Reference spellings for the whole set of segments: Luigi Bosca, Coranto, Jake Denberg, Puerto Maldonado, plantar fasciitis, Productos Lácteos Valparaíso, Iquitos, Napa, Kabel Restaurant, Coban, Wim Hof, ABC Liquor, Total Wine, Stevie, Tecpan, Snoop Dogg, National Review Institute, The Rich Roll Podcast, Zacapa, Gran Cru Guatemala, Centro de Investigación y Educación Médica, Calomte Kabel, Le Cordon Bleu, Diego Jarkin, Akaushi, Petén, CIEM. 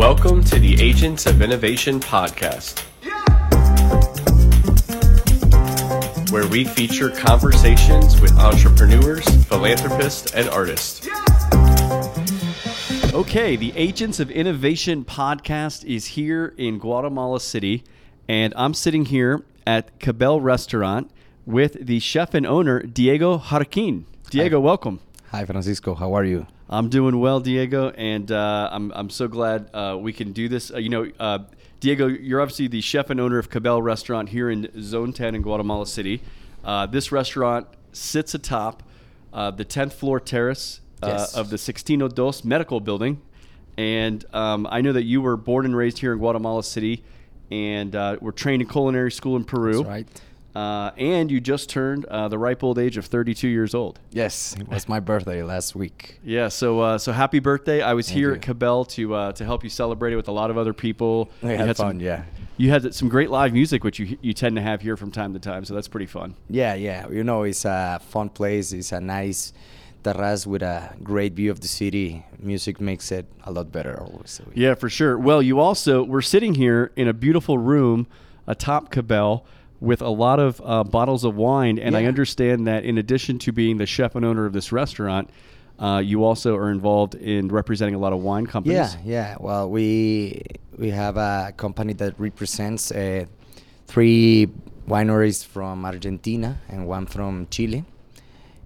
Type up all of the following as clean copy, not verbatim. Welcome to the Agents of Innovation podcast, where we feature conversations with entrepreneurs, philanthropists, and artists. Okay, the Agents of Innovation podcast is here in Guatemala City, and I'm sitting here at Kabel Restaurant with the chef and owner, Diego Jarkin. Diego, hi. Welcome. Hi, Francisco. How are you? I'm doing well, Diego, and I'm so glad we can do this. Diego, you're obviously the chef and owner of Kabel Restaurant here in Zone 10 in Guatemala City. This restaurant sits atop the 10th floor terrace of the 1602 Medical Building, and I know that you were born and raised here in Guatemala City, and were trained in culinary school in Peru. That's right. And you just turned the ripe old age of 32 years old. Yes, it was my birthday last week. Yeah, so happy birthday. I was here at Kabel to help you celebrate it with a lot of other people. We had fun, You had some great live music, which you tend to have here from time to time, so that's pretty fun. Yeah. You know, it's a fun place. It's a nice terrace with a great view of the city. Music makes it a lot better always. So yeah, for sure. Well, we're sitting here in a beautiful room atop Kabel, with a lot of bottles of wine. And I understand that in addition to being the chef and owner of this restaurant, you also are involved in representing a lot of wine companies. Yeah. Well, we have a company that represents three wineries from Argentina and one from Chile.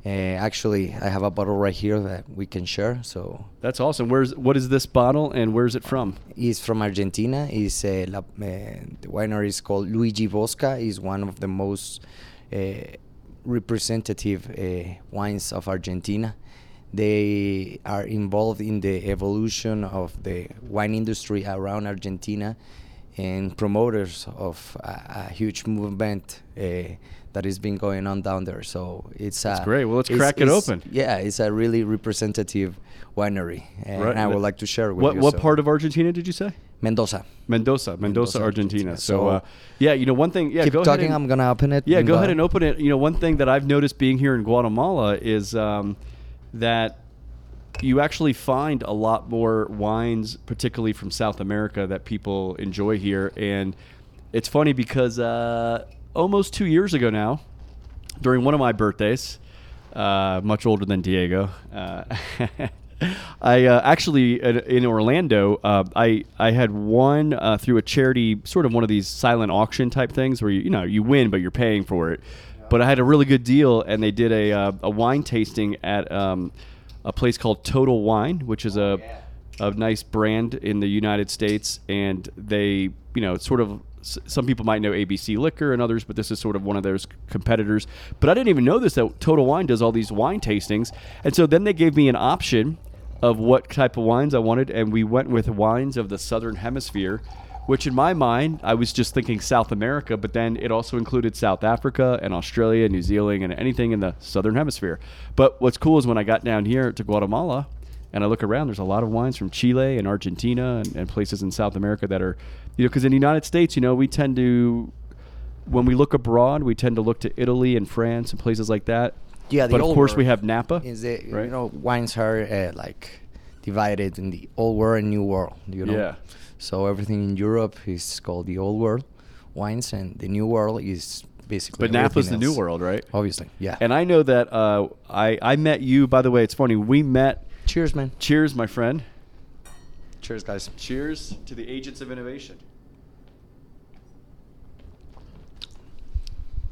Actually, I have a bottle right here that we can share. So that's awesome. What is this bottle and where is it from? It's from Argentina. The winery is called Luigi Bosca. It's one of the most representative wines of Argentina. They are involved in the evolution of the wine industry around Argentina and promoters of a huge movement that has been going on down there. So that's great. Well, let's crack it open. Yeah, it's a really representative winery. And I would like to share with you. What part of Argentina did you say? Mendoza, Argentina. One thing. Yeah, keep talking. I'm going to open it. Yeah, go ahead and open it. You know, one thing that I've noticed being here in Guatemala is that you actually find a lot more wines, particularly from South America, that people enjoy here. And it's funny because almost 2 years ago now, during one of my birthdays, much older than Diego, I actually, in Orlando, I had won through a charity, sort of one of these silent auction type things where you win, but you're paying for it. But I had a really good deal, and they did a wine tasting at a place called Total Wine, which is a nice brand in the United States. And they, sort of, some people might know ABC Liquor and others, but this is sort of one of those competitors. But I didn't even know this, that Total Wine does all these wine tastings. And so then they gave me an option of what type of wines I wanted. And we went with wines of the Southern Hemisphere, which in my mind, I was just thinking South America, but then it also included South Africa and Australia, New Zealand, and anything in the Southern Hemisphere. But what's cool is when I got down here to Guatemala and I look around, there's a lot of wines from Chile and Argentina and places in South America that are, because in the United States, we tend to, when we look abroad, we tend to look to Italy and France and places like that. Yeah, but of course we have Napa. Right? Wines are divided in the old world and new world, Yeah. So everything in Europe is called the old world wines, and the new world is basically. But Napa's the new world, right? Obviously, yeah. And I know that I met you. By the way, it's funny. We met. Cheers, man. Cheers, my friend. Cheers, guys. Cheers to the Agents of Innovation.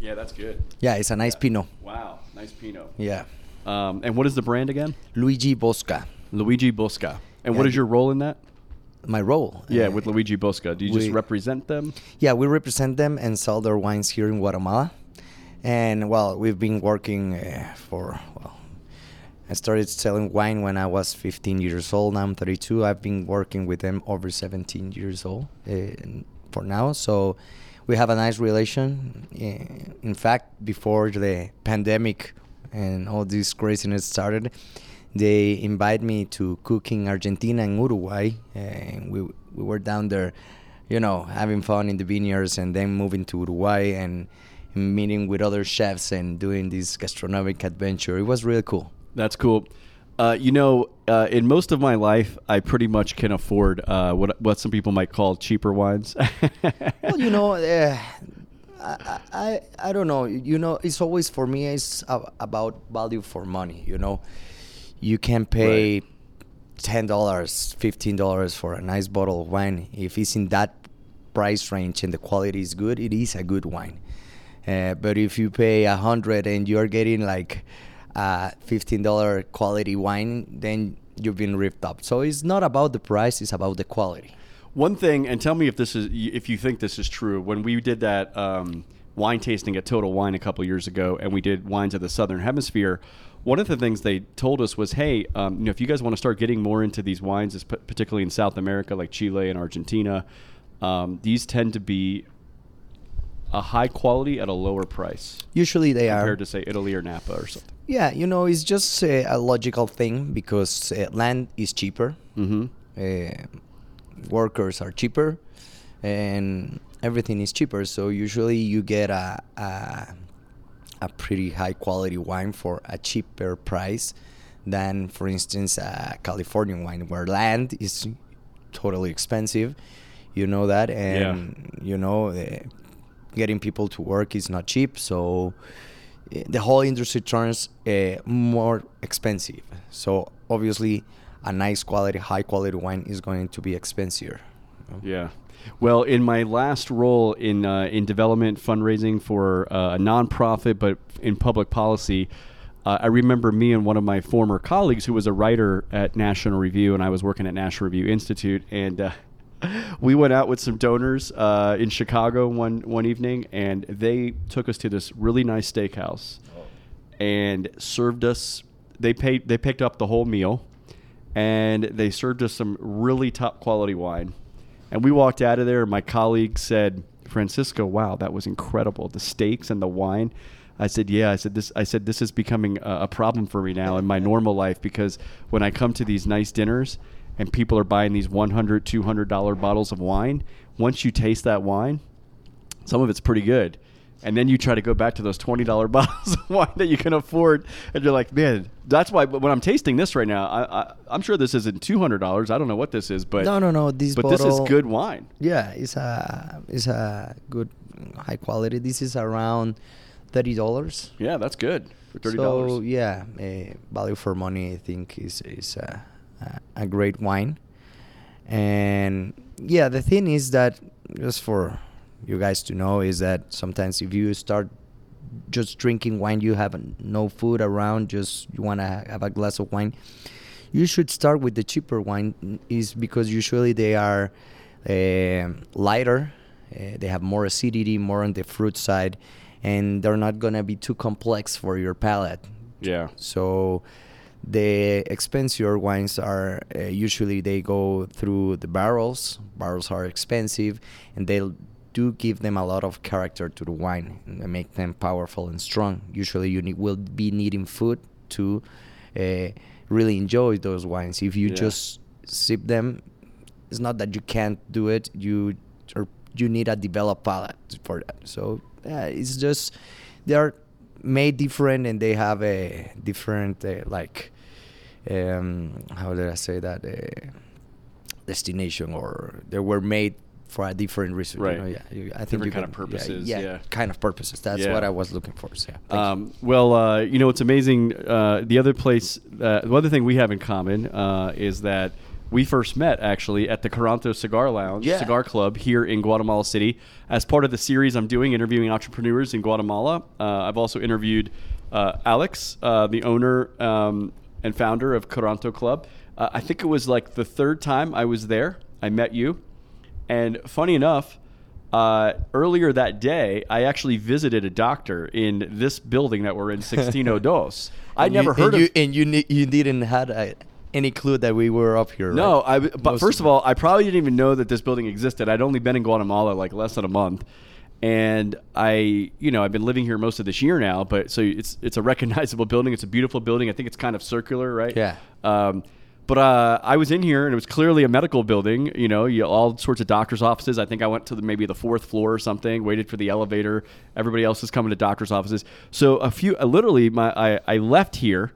Yeah, that's good. Yeah, it's a nice Pinot. Wow, nice Pinot. Yeah. And what is the brand again? Luigi Bosca. And what is your role in that? My role. Yeah, with Luigi Bosca. Do you just represent them? Yeah, we represent them and sell their wines here in Guatemala. And, we've been working I started selling wine when I was 15 years old. Now I'm 32. I've been working with them over 17 years old for now. So we have a nice relation. In fact, before the pandemic and all this craziness started, they invite me to cook in Argentina and Uruguay, and we were down there, having fun in the vineyards, and then moving to Uruguay and meeting with other chefs and doing this gastronomic adventure. It was really cool. That's cool. In most of my life, I pretty much can afford what some people might call cheaper wines. Well, I don't know. It's always, for me, it's about value for money, You can pay right. $10, $15 for a nice bottle of wine. If it's in that price range and the quality is good, it is a good wine. But if you pay $100 and you're getting like $15 quality wine, then you've been ripped up. So it's not about the price, it's about the quality. One thing, and tell me if you think this is true, when we did that wine tasting at Total Wine a couple of years ago, and we did wines of the Southern Hemisphere, one of the things they told us was, hey, if you guys want to start getting more into these wines, particularly in South America, like Chile and Argentina, these tend to be a high quality at a lower price. Usually they are. Compared to, say, Italy or Napa or something. Yeah, it's just a logical thing because land is cheaper, mm-hmm. Workers are cheaper, and everything is cheaper. So usually you get a pretty high quality wine for a cheaper price than, for instance, a Californian wine where land is totally expensive. You know that, and yeah. Getting people to work is not cheap, so the whole industry turns more expensive. So obviously a nice quality, high quality wine is going to be expensier. Yeah. Well, in my last role in development fundraising for a nonprofit, but in public policy, I remember me and one of my former colleagues who was a writer at National Review, and I was working at National Review Institute, and we went out with some donors in Chicago one evening, and they took us to this really nice steakhouse and served us. They picked up the whole meal, and they served us some really top quality wine. And we walked out of there, and my colleague said, "Francisco, wow, that was incredible. The steaks and the wine." I said, "Yeah." I said this is becoming a problem for me now in my normal life, because when I come to these nice dinners and people are buying these $100, $200 bottles of wine, once you taste that wine, some of it's pretty good. And then you try to go back to those $20 bottles of wine that you can afford. And you're like, man, that's why when I'm tasting this right now, I'm sure this isn't $200. I don't know what this is, but no. This is good wine. Yeah, it's a good, high quality. This is around $30. Yeah, that's good for $30. So, yeah, value for money, I think, is a great wine. And yeah, the thing is that, just for you guys to know, is that sometimes if you start just drinking wine, you have no food around, just you want to have a glass of wine, you should start with the cheaper wine, is because usually they are lighter, they have more acidity, more on the fruit side, and they're not going to be too complex for your palate. Yeah. So the expensive wines are usually they go through the barrels. Barrels are expensive, and they do give them a lot of character to the wine and they make them powerful and strong. Usually you will be needing food to really enjoy those wines. If you just sip them, it's not that you can't do it. You need a developed palate for that. So it's just they are made different, and they have a different how did I say that, destination, or they were made for a different reason, right? I think different kind of purposes. Kind of purposes. That's what I was looking for. So, it's amazing. The other thing we have in common is that we first met actually at the Coranto Cigar Lounge, Cigar Club here in Guatemala City. As part of the series I'm doing, interviewing entrepreneurs in Guatemala, I've also interviewed Alex, the owner and founder of Coranto Club. I think it was like the third time I was there, I met you. And funny enough, earlier that day, I actually visited a doctor in this building that we're in, 1602. You didn't have any clue that we were up here? No, right? But first of all, I probably didn't even know that this building existed. I'd only been in Guatemala like less than a month, and I've been living here most of this year now. But so it's a recognizable building. It's a beautiful building. I think it's kind of circular, right? Yeah. But I was in here, and it was clearly a medical building. All sorts of doctors' offices. I think I went to maybe the fourth floor or something. Waited for the elevator. Everybody else is coming to doctors' offices. So I left here.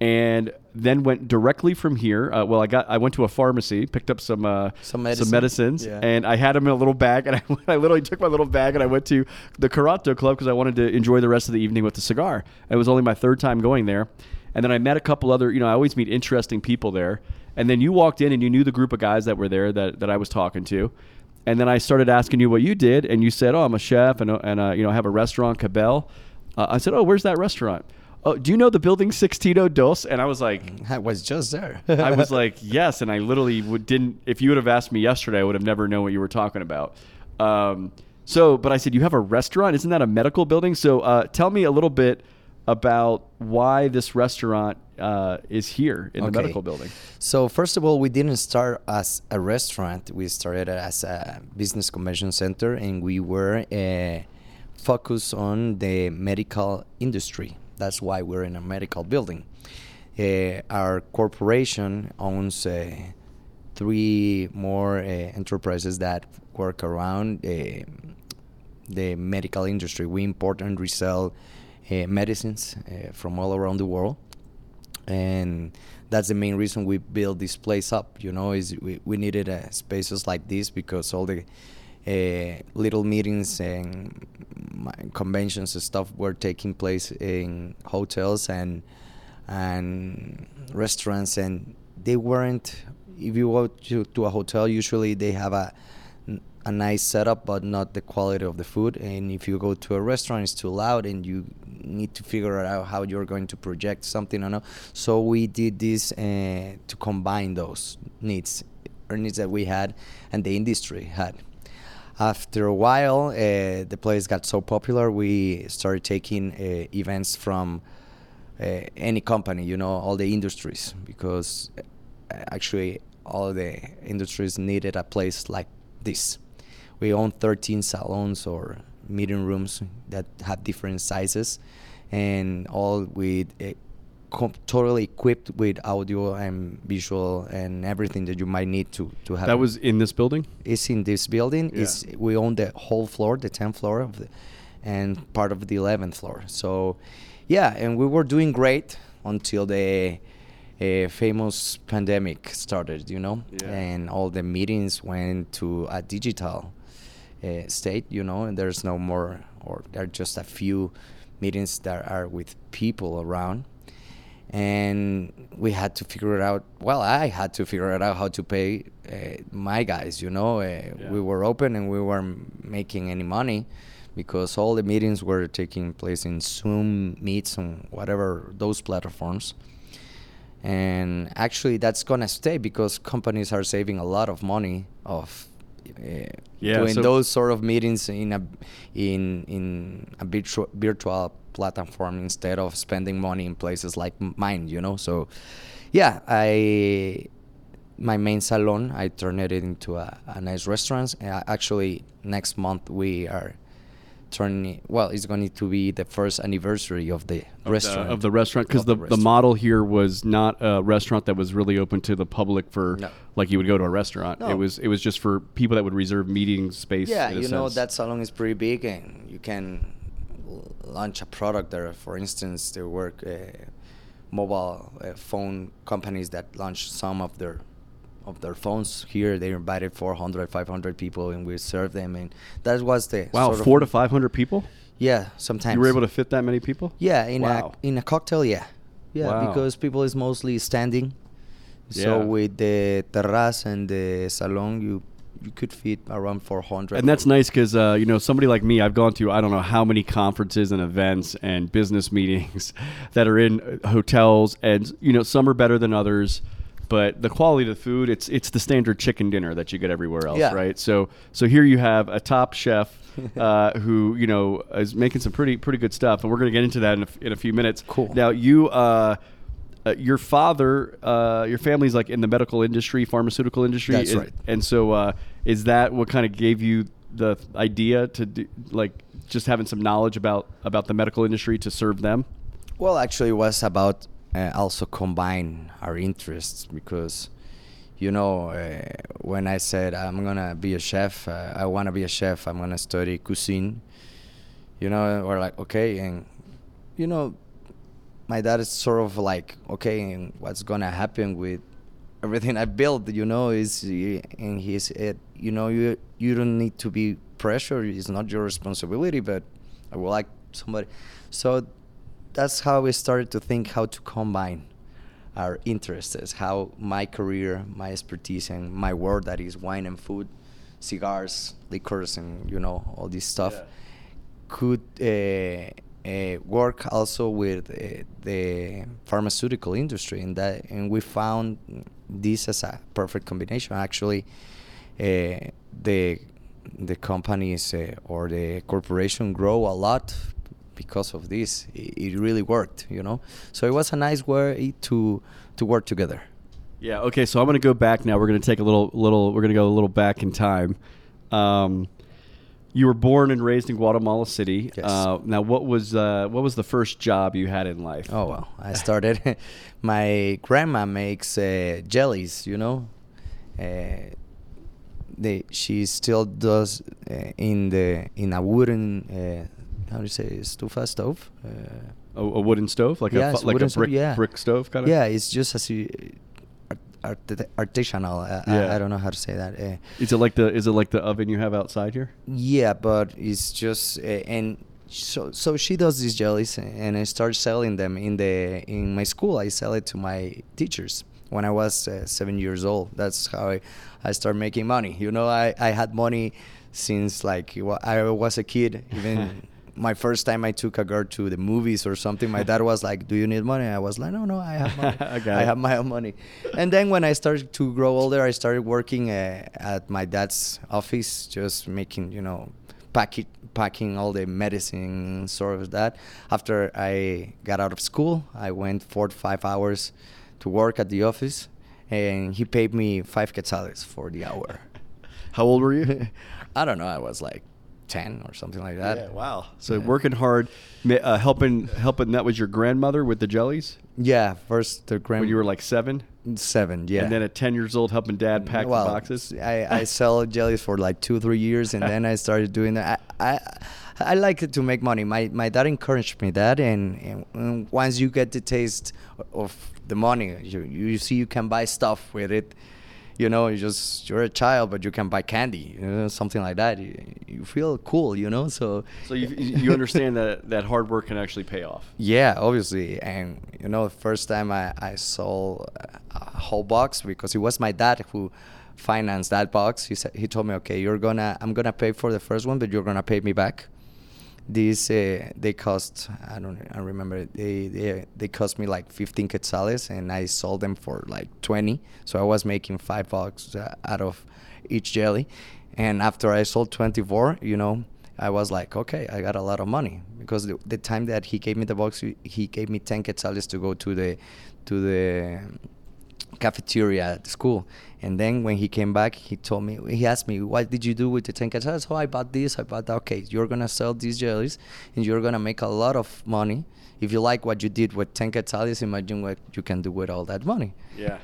and then went directly from here. I went to a pharmacy, picked up some medicines, yeah. And I had them in a little bag, and I literally took my little bag and I went to the Coranto Club because I wanted to enjoy the rest of the evening with a cigar. It was only my third time going there. And then I met a couple other, I always meet interesting people there. And then you walked in and you knew the group of guys that were there that I was talking to. And then I started asking you what you did. And you said, I'm a chef and I have a restaurant, Kabel. I said, where's that restaurant? Oh, do you know the building 1602? And I was like... I was just there. I was like, yes. And I literally didn't... If you would have asked me yesterday, I would have never known what you were talking about. But I said, you have a restaurant? Isn't that a medical building? So tell me a little bit about why this restaurant is here in the medical building. So first of all, we didn't start as a restaurant. We started as a business convention center, and we were focused on the medical industry. That's why we're in a medical building. Our corporation owns three more enterprises that work around the medical industry. We import and resell medicines from all around the world. And that's the main reason we built this place up. Is we needed spaces like this because all the little meetings and conventions and stuff were taking place in hotels and restaurants, and they weren't. If you go to a hotel, usually they have a nice setup, but not the quality of the food. And if you go to a restaurant, it's too loud, and you need to figure out how you're going to project something or not. So we did this to combine those needs that we had and the industry had. After a while, the place got so popular, we started taking events from any company, all the industries, because actually all the industries needed a place like this. We own 13 salons or meeting rooms that have different sizes, and all with totally equipped with audio and visual and everything that you might need to have. That was in this building? It's in this building. Yeah. We own the whole floor, the 10th floor and part of the 11th floor. So, yeah, and we were doing great until the famous pandemic started, yeah. And all the meetings went to a digital state, and there's no more, or there are just a few meetings that are with people around. And we had to figure it out. Well, I had to figure it out how to pay my guys, Yeah. We were open and we weren't making any money because all the meetings were taking place in Zoom, Meets, and whatever, those platforms. And actually, that's going to stay because companies are saving a lot of money off doing those sort of meetings in a virtual platform instead of spending money in places like mine, So, yeah, my main salon, I turned it into a nice restaurant. Actually, next month we are turning. Well, it's going to be the first anniversary of the restaurant because the model here was not a restaurant that was really open to the public for like you would go to a restaurant. No. It was just for people that would reserve meeting space. Yeah, that salon is pretty big and you can launch a product there. For instance, there were mobile phone companies that launched some of their phones here. They invited 400, 500 people, and we served them. And that was the 400 to 500 people. Yeah, sometimes you were able to fit that many people. Yeah, in a cocktail. Yeah, wow. Because people is mostly standing. Yeah. So with the terrace and the salon, you could fit around 400. And that's nice because, somebody like me, I've gone to I don't know how many conferences and events and business meetings that are in hotels. And, some are better than others. But the quality of the food, it's the standard chicken dinner that you get everywhere else, right? So here you have a top chef who, is making some pretty good stuff. And we're going to get into that in a few minutes. Cool. Now, you... your father, your family's like in the medical industry, pharmaceutical industry. That's right. And so is that what kind of gave you the idea to do, like just having some knowledge about the medical industry to serve them? Well, actually it was about also combine our interests because, when I said I'm going to be a chef, I want to be a chef, I'm going to study cuisine, we're like, okay. And, my dad is sort of like, okay, what's gonna happen with everything I built, you know? And he said, you know, you don't need to be pressured. It's not your responsibility, but I would like somebody. So that's how we started to think how to combine our interests, how my career, my expertise, and my world, that is wine and food, cigars, liquors, and, you know, all this stuff, could work also with the pharmaceutical industry. And we found this as a perfect combination. Actually, the companies or the corporation grow a lot because of this. It really worked, you know? So it was a nice way to work together. Yeah, okay, so I'm going to go back now. We're going to take we're going to go a little back in time. You were born and raised in Guatemala City. Yes. Now, what was the first job you had in life? Oh, well, I started... my grandma makes jellies, you know? She still does in a wooden... how do you say, estufa stove? A wooden stove, brick stove kind of. Yeah, it's just as artisanal. I don't know how to say that. Is it like the oven you have outside here? Yeah, but it's just so she does these jellies, and I start selling them in my school. I sell it to my teachers when I was 7 years old. That's how I start making money. You know, I had money since like I was a kid, even. My first time I took a girl to the movies or something, my dad was like, "Do you need money?" I was like, "No, I have money. I have my own money." And then when I started to grow older, I started working at my dad's office, just making, you know, packing all the medicine, sort of that. After I got out of school, I went 4 to 5 hours to work at the office, and he paid me 5 quetzales for the hour. How old were you? I don't know. I was like 10 or something like that. Yeah, wow. So working hard, helping. That was your grandmother with the jellies? Yeah, first the grandmother. When you were like 7? 7, yeah. And then at 10 years old, helping dad pack the boxes? I sell jellies for like 2-3 years, and then I started doing that. I like it to make money. My dad encouraged me that, and once you get the taste of the money, you see you can buy stuff with it. You know, you're a child, but you can buy candy, you know, something like that. You feel cool, you know. So you understand that hard work can actually pay off. Yeah, obviously. And you know, the first time I sold a whole box, because it was my dad who financed that box. He told me, okay, I'm gonna pay for the first one, but you're gonna pay me back. These they cost, I remember, they cost me like 15 quetzales, and I sold them for like 20. So I was making $5 out of each jelly. And after I sold 24, you know, I was like, okay, I got a lot of money, because the time that he gave me the box, he gave me 10 quetzales to go to the cafeteria at school. And then when he came back, he asked me, what did you do with the 10 quetzales? Oh, I bought this, I bought that. Okay, you're gonna sell these jellies, and you're gonna make a lot of money. If you like what you did with 10 quetzales, imagine what you can do with all that money. Yeah,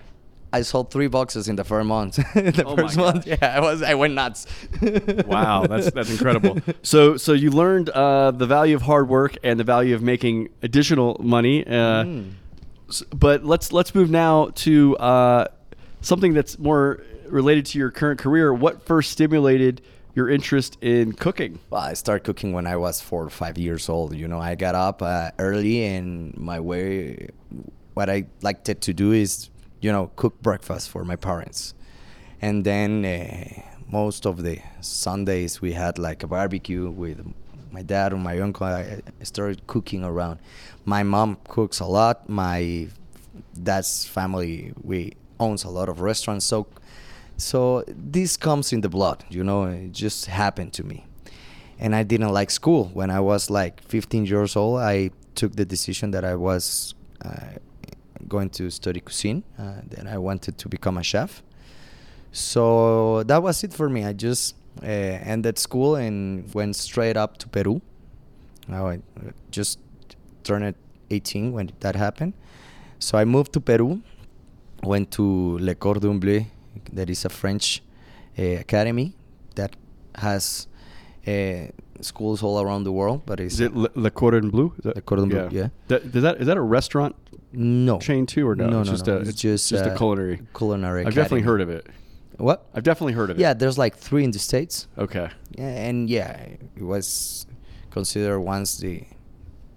I sold 3 boxes in the first month. I went nuts. Wow, that's incredible. So you learned the value of hard work and the value of making additional money. But let's move now to something that's more related to your current career. What first stimulated your interest in cooking? Well, I started cooking when I was 4 or 5 years old. You know, I got up early, and what I liked to do is, you know, cook breakfast for my parents. And then most of the Sundays we had like a barbecue with my dad or my uncle. I started cooking around. My mom cooks a lot. My dad's family, we owns a lot of restaurants. So this comes in the blood, you know. It just happened to me. And I didn't like school. When I was like 15 years old, I took the decision that I was going to study cuisine. Then I wanted to become a chef. So that was it for me. I just ended school and went straight up to Peru. I just turned 18 when that happened. So I moved to Peru, went to Le Cordon Bleu, that is a French academy that has schools all around the world. But it's, is it Le Cordon Bleu? Le Cordon Bleu, yeah. Is that a restaurant? No. Chain too, or no? It's just a culinary. I've definitely heard of it. What? I've definitely heard of it. Yeah, there's like 3 in the States. Okay. And yeah, it was considered once the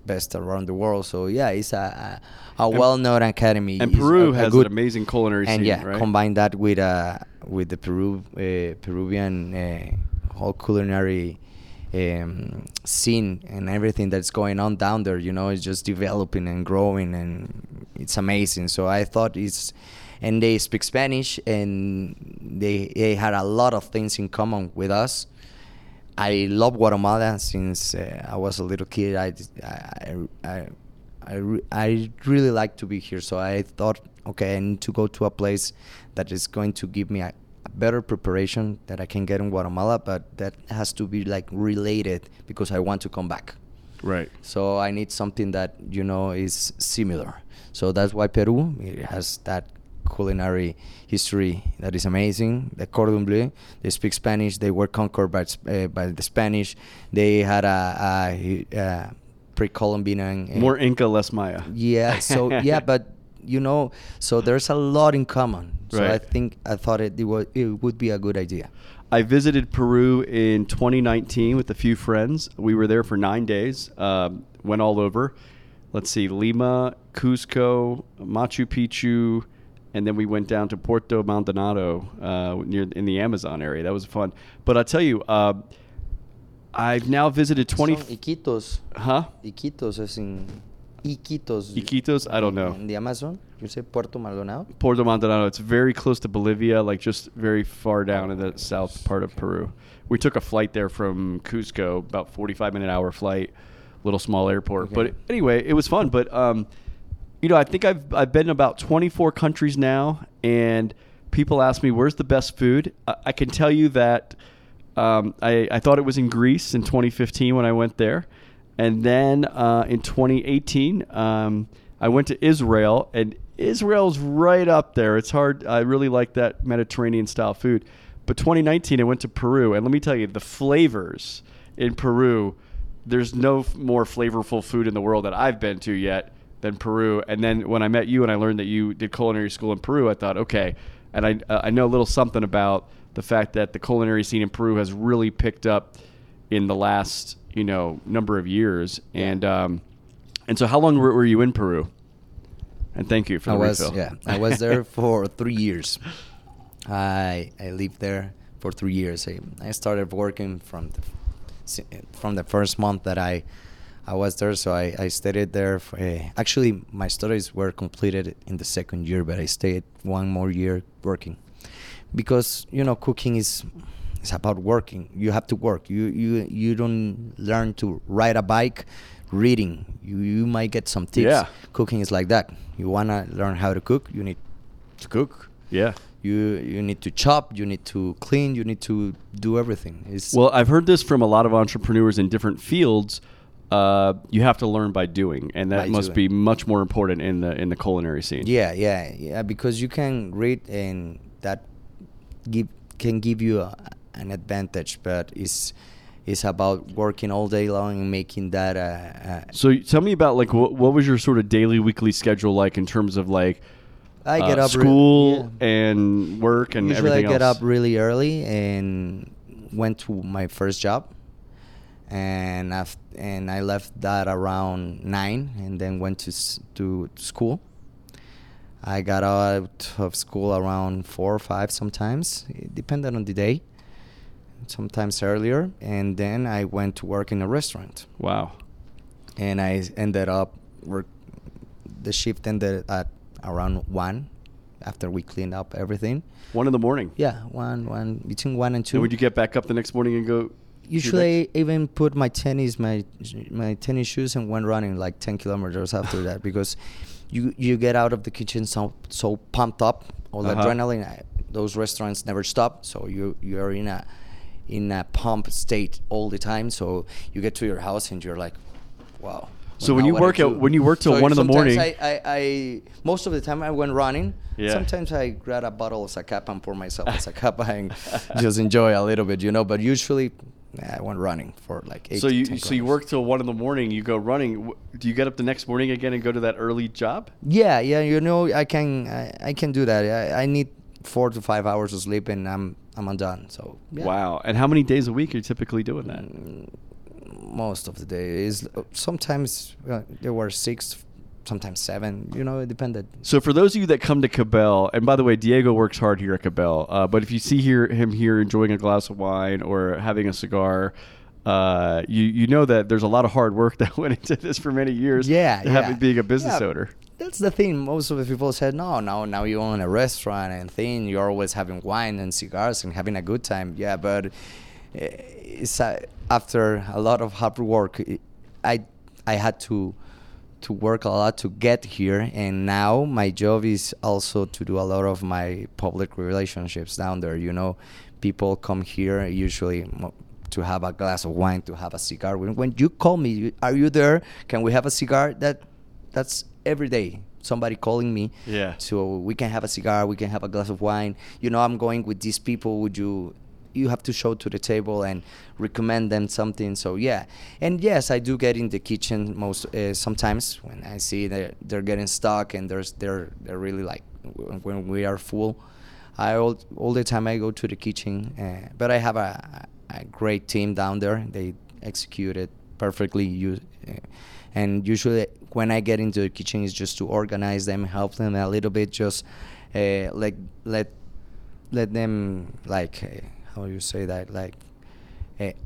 best around the world. So yeah, it's a well-known academy. And Peru has an amazing culinary scene, right? Combine that with the Peruvian whole culinary scene and everything that's going on down there, you know, it's just developing and growing, and it's amazing. So I thought it's, and they speak Spanish, and they had a lot of things in common with us. I love Guatemala since I was a little kid. I really like to be here. So I thought, okay, I need to go to a place that is going to give me a better preparation that I can get in Guatemala, but that has to be like related because I want to come back. Right. So I need something that, you know, is similar. So that's why Peru, it has that culinary history that is amazing. The Cordon Bleu, they speak Spanish. They were conquered by the Spanish. They had a pre-Columbian. More Inca, less Maya. Yeah. So yeah, but you know, so there's a lot in common. So right. I thought it would be a good idea. I visited Peru in 2019 with a few friends. We were there for 9 days. Went all over. Let's see, Lima, Cusco, Machu Picchu. And then we went down to Puerto Maldonado in the Amazon area. That was fun. But I'll tell you, I've now visited 20... Iquitos. Huh? Iquitos, as in... Iquitos. Iquitos? I don't know. In the Amazon? You say Puerto Maldonado? Puerto Maldonado. It's very close to Bolivia, like just very far down in the south part of Peru. We took a flight there from Cusco, about 45-minute hour flight, little small airport. Okay. But anyway, it was fun. But... you know, I think I've been in about 24 countries now, and people ask me, where's the best food? I can tell you that I thought it was in Greece in 2015 when I went there. And then in 2018, I went to Israel, and Israel's right up there. It's hard. I really like that Mediterranean-style food. But 2019, I went to Peru, and let me tell you, the flavors in Peru, there's no more flavorful food in the world that I've been to yet than Peru. And then when I met you and I learned that you did culinary school in Peru, I thought, okay. And I know a little something about the fact that the culinary scene in Peru has really picked up in the last, you know, number of years. And so how long were you in Peru? And thank you for the refill. Yeah, I was there for 3 years. I lived there for 3 years. I started working from the first month that I was there, so I stayed there. Actually, my studies were completed in the second year, but I stayed one more year working. Because, you know, cooking is about working. You have to work. You don't learn to ride a bike reading. You might get some tips. Yeah. Cooking is like that. You want to learn how to cook, you need to cook. Yeah. You need to chop, you need to clean, you need to do everything. Well, I've heard this from a lot of entrepreneurs in different fields. You have to learn by doing, and that must be much more important in the culinary scene. Yeah, because you can read, and that can give you an advantage, but it's about working all day long and making that. So tell me about like what was your sort of daily, weekly schedule like in terms of like I get up school and work and usually everything else? I get up really early and went to my first job. And I left that around 9 and then went to school. I got out of school around 4 or 5 sometimes. It depended on the day, sometimes earlier. And then I went to work in a restaurant. Wow. And I ended up, the shift ended at around 1 after we cleaned up everything. 1 in the morning? Yeah, between 1 and 2. And would you get back up the next morning and go... Usually, I even put my tennis shoes and went running like 10 kilometers after that, because you get out of the kitchen so pumped up, all the adrenaline. Those restaurants never stop, so you are in a pump state all the time. So you get to your house and you're like, wow. So when you work till 1 in the morning, I most of the time I went running. Yeah. Sometimes I grab a bottle of Zacapa and pour myself a Zacapa and just enjoy a little bit, you know. But usually I went running for like 8 to 10 kilometers. So you work till 1 in the morning, you go running. Do you get up the next morning again and go to that early job? Yeah, you know, I can do that. I need 4 to 5 hours of sleep and I'm undone. So yeah. Wow. And how many days a week are you typically doing that? Most of the days. Sometimes there were 6, sometimes 7, it depended. So for those of you that come to Kabel, and by the way, Diego works hard here at Kabel, but if you see him here enjoying a glass of wine or having a cigar, you know that there's a lot of hard work that went into this for many years. Being a business owner. That's the thing. Most of the people said, now you own a restaurant and thing. You're always having wine and cigars and having a good time. Yeah, but it's after a lot of hard work, I had to work a lot to get here. And now my job is also to do a lot of my public relationships down there. People come here usually to have a glass of wine, to have a cigar. When you call me, are you there? Can we have a cigar? That's every day, somebody calling me. Yeah. So we can have a cigar, we can have a glass of wine. I'm going with these people. Would you have to show to the table and recommend them something. So yeah, and yes, I do get in the kitchen most sometimes when I see that they're getting stuck and they're really like when we are full. All the time I go to the kitchen, but I have a great team down there. They execute it perfectly. And usually when I get into the kitchen, it's just to organize them, help them a little bit, just let them like. How you say that? Like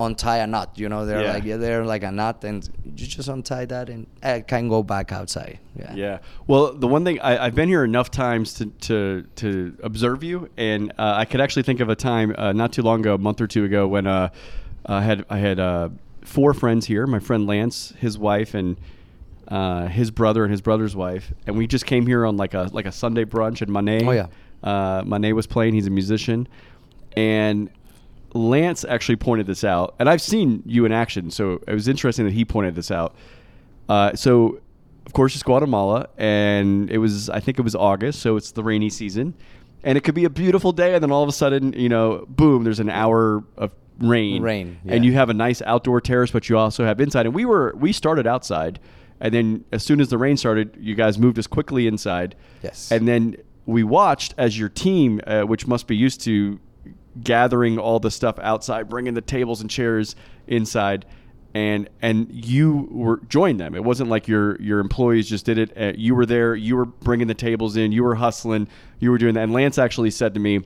untie a knot, they're like a knot, and you just untie that, and I can go back outside. Yeah. Yeah. Well, the one thing I've been here enough times to observe you, and I could actually think of a time not too long ago, a month or two ago, when I had 4 friends here. My friend Lance, his wife, and his brother and his brother's wife, and we just came here on like a Sunday brunch, and Manet. Oh yeah. Manet was playing. He's a musician, and Lance actually pointed this out, and I've seen you in action, so it was interesting that he pointed this out. So, of course, it's Guatemala, and I think it was August, so it's the rainy season, and it could be a beautiful day, and then all of a sudden, boom, there's an hour of rain, yeah. And you have a nice outdoor terrace, but you also have inside. And we started outside, and then as soon as the rain started, you guys moved us quickly inside. Yes, and then we watched as your team, which must be used to gathering all the stuff outside, bringing the tables and chairs inside, and you were joined them. It wasn't like your employees just did it. You were there. You were bringing the tables in. You were hustling. You were doing that. And Lance actually said to me,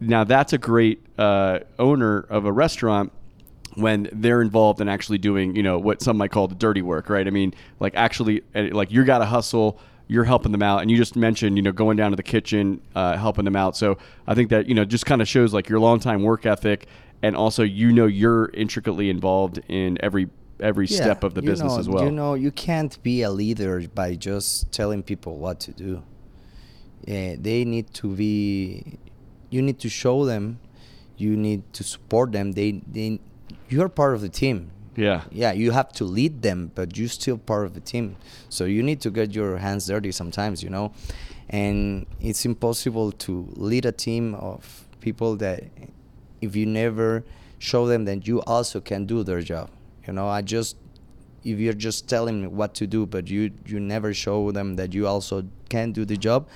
"Now that's a great owner of a restaurant when they're involved in actually doing what some might call the dirty work, right? I mean, like actually, like you got to hustle." You're helping them out, and you just mentioned, going down to the kitchen, helping them out. So I think that, just kind of shows like your long-time work ethic, and also, you're intricately involved in every step of the business as well. You can't be a leader by just telling people what to do. They need to be. You need to show them. You need to support them. You're part of the team. Yeah, you have to lead them, but you're still part of the team. So you need to get your hands dirty sometimes, And it's impossible to lead a team of people that if you never show them that you also can do their job. If you're just telling them what to do, but you never show them that you also can do the job,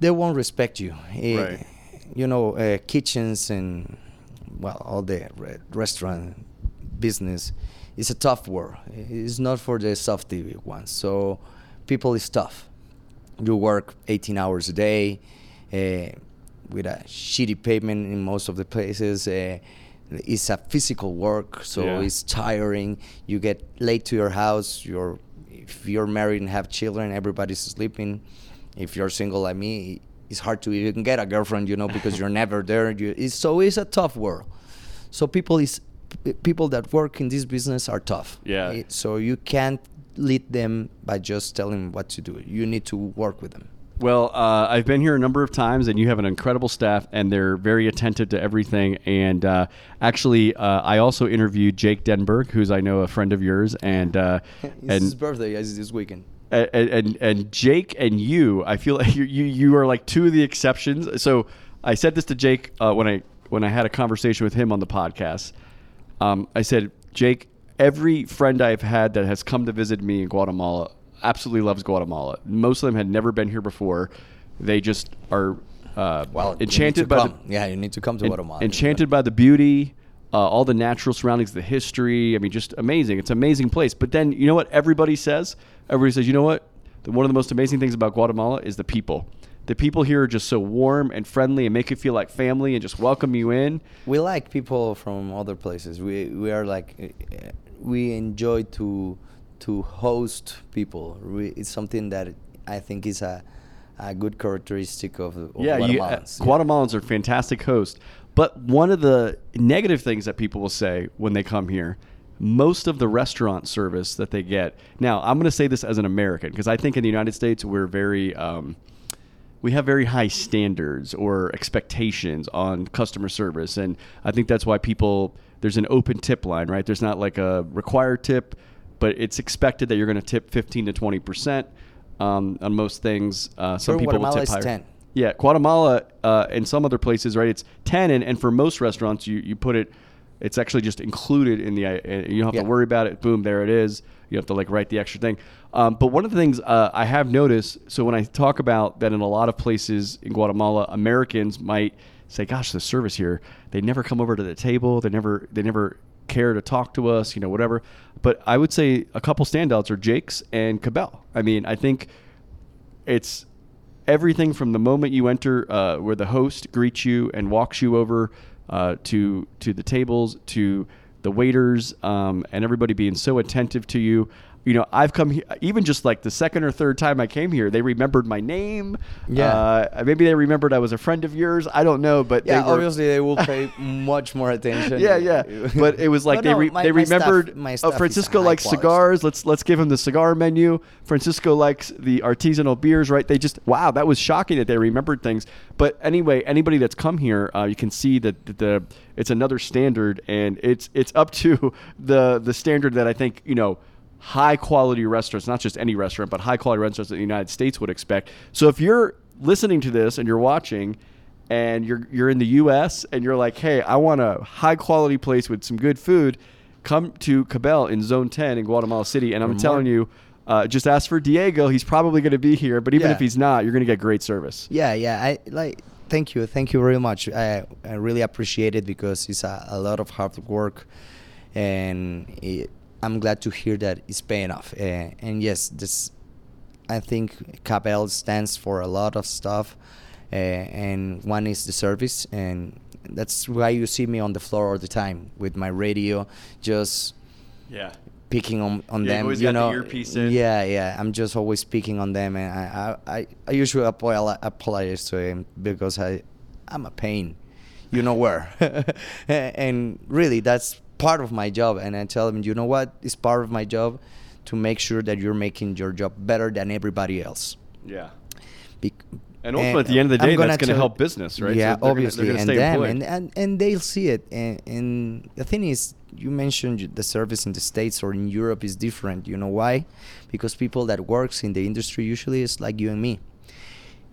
they won't respect you. Right. Kitchens and, well, all the restaurant business is a tough world. It's not for the soft TV ones. So people is tough. You work 18 hours a day with a shitty payment in most of the places. It's a physical work, so it's tiring. You get late to your house. If you're married and have children, everybody's sleeping. If you're single like me, it's hard to even get a girlfriend, because you're never there. So it's a tough world. So people that work in this business are tough. Yeah. So you can't lead them by just telling them what to do. You need to work with them. Well, I've been here a number of times, and you have an incredible staff, and they're very attentive to everything. And I also interviewed Jake Denberg, who's I know a friend of yours. And it's his birthday is this weekend. And Jake and you, I feel like you are like two of the exceptions. So I said this to Jake when I had a conversation with him on the podcast. I said, Jake, every friend I've had that has come to visit me in Guatemala absolutely loves Guatemala. Most of them had never been here before. They just are enchanted by you need to come to Guatemala. Enchanted by the beauty, all the natural surroundings, the history. I mean, just amazing. It's an amazing place. But then, you know what everybody says? Everybody says, you know what? One of the most amazing things about Guatemala is the people. The people here are just so warm and friendly and make you feel like family and just welcome you in. We like people from other places. We are like, we enjoy to host people. It's something that I think is a good characteristic of Guatemalans. Guatemalans are fantastic hosts. But one of the negative things that people will say when they come here, most of the restaurant service that they get. Now, I'm going to say this as an American, because I think in the United States, we're very, we have very high standards or expectations on customer service. And I think that's why people, there's an open tip line, right? There's not like a required tip, but it's expected that you're going to tip 15 to 20% on most things. Some people will tip higher. 10. Yeah, Guatemala and some other places, right? It's 10, and for most restaurants, you put it. It's actually just included in the. You don't have to worry about it. Boom, there it is. You have to like write the extra thing. But one of the things I have noticed. So when I talk about that, in a lot of places in Guatemala, Americans might say, "Gosh, the service here. They never come over to the table. They never care to talk to us. You know, whatever." But I would say a couple standouts are Jake's and Kabel. I mean, I think it's. Everything from the moment you enter, where the host greets you and walks you over to the tables, to the waiters, and everybody being so attentive to you. You know, I've come here, even just like the second or third time I came here, they remembered my name. Yeah. Maybe they remembered I was a friend of yours. I don't know, but yeah, obviously they will pay much more attention. Yeah, yeah. But it was like they remembered. My staff Francisco likes cigars. Let's give him the cigar menu. Francisco likes the artisanal beers, right? They just that was shocking that they remembered things. But anyway, anybody that's come here, you can see that the it's another standard, and it's up to the standard that I think high quality restaurants, not just any restaurant, but high quality restaurants that the United States would expect. So if you're listening to this and you're watching and you're in the US and you're like, hey, I want a high quality place with some good food, come to Kabel in Zone 10 in Guatemala City. And I'm telling you, just ask for Diego. He's probably going to be here, but even if he's not, you're going to get great service. Yeah. Yeah. Thank you very much. I really appreciate it, because it's a lot of hard work, and I'm glad to hear that it's paying off. And yes, this, I think Kabel stands for a lot of stuff. And one is the service. And that's why you see me on the floor all the time with my radio, just picking on them. Always got the earpiece in. Yeah. I'm just always picking on them. And I usually apologize to him, because I'm a pain, where. And really, that's part of my job, and I tell them, you know what, it's part of my job to make sure that you're making your job better than everybody else. Yeah. And also, at the end of the day, that's going to help business, right? Yeah, so obviously. And they'll see it. And the thing is, you mentioned the service in the States or in Europe is different. You know why? Because people that works in the industry usually is like you and me.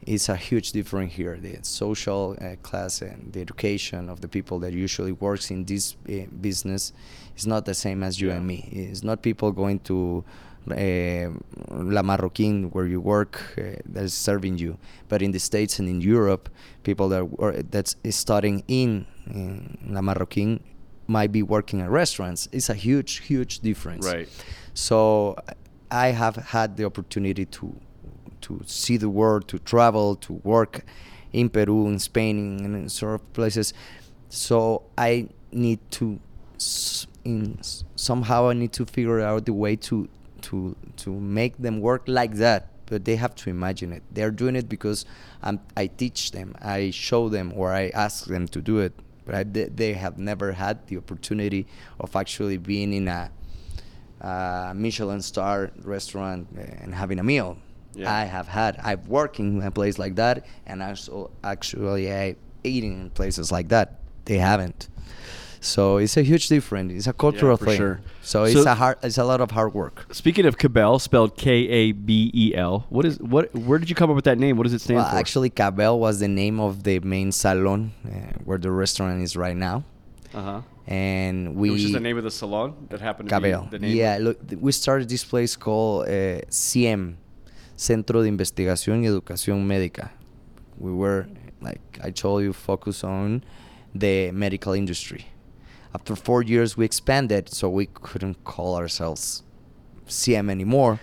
It's a huge difference here, the social class and the education of the people that usually works in this business is not the same as you and me. It's not people going to La Marroquín where you work that's serving you, but in the States and in Europe, people that's studying in La Marroquín might be working at restaurants. It's a huge difference. Right. So I have had the opportunity to see the world, to travel, to work in Peru, in Spain, and in sort of places. So I need to, somehow I need to figure out the way to make them work like that. But they have to imagine it. They're doing it because I teach them, I show them, or I ask them to do it. But they have never had the opportunity of actually being in a Michelin star restaurant and having a meal. Yeah. I've worked in a place like that, and I eating in places like that. They haven't. So it's a huge difference. It's a cultural thing. Sure. So it's a lot of hard work. Speaking of Kabel, spelled Kabel, where did you come up with that name? What does it stand for? Actually, Kabel was the name of the main salon where the restaurant is right now. And we... It was just the name of the salon that happened to Kabel. Be the name? Yeah, look, we started this place called CIEM, Centro de Investigación y Educación Médica. We were, like I told you, focused on the medical industry. After 4 years, we expanded, so we couldn't call ourselves CIEM anymore.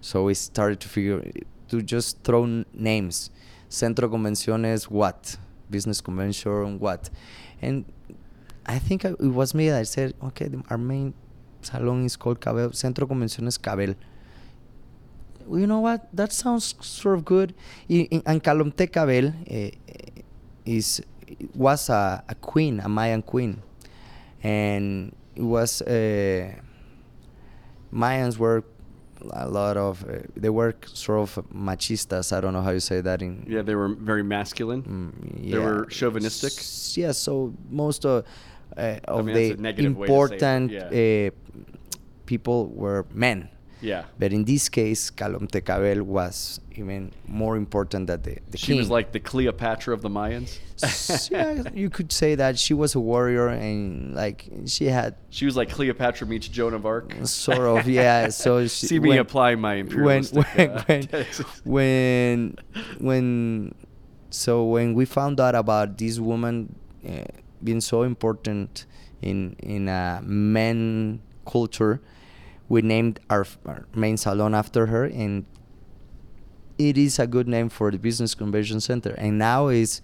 So we started to figure, to just throw names. Centro Convenciones, what? Business Convention, what? And I think it was me that I said, okay, our main salon is called Kabel, Centro Convenciones Kabel. You know what? That sounds sort of good. And Calomte Kabel was a queen, a Mayan queen. And it was, Mayans were a lot of, they were sort of machistas. I don't know how you say that in. Yeah, they were very masculine. They were chauvinistic. Yeah, so most of the important people were men. Yeah. But in this case, Calomte Kabel was even more important than the king. She was like the Cleopatra of the Mayans? Yeah, you could say that. She was a warrior, and like she had... She was like Cleopatra meets Joan of Arc? Sort of, yeah. So she, see me when, apply my imperialistic... When we found out about this woman being so important in a men culture... We named our main salon after her, and it is a good name for the Business Convention Center. And now is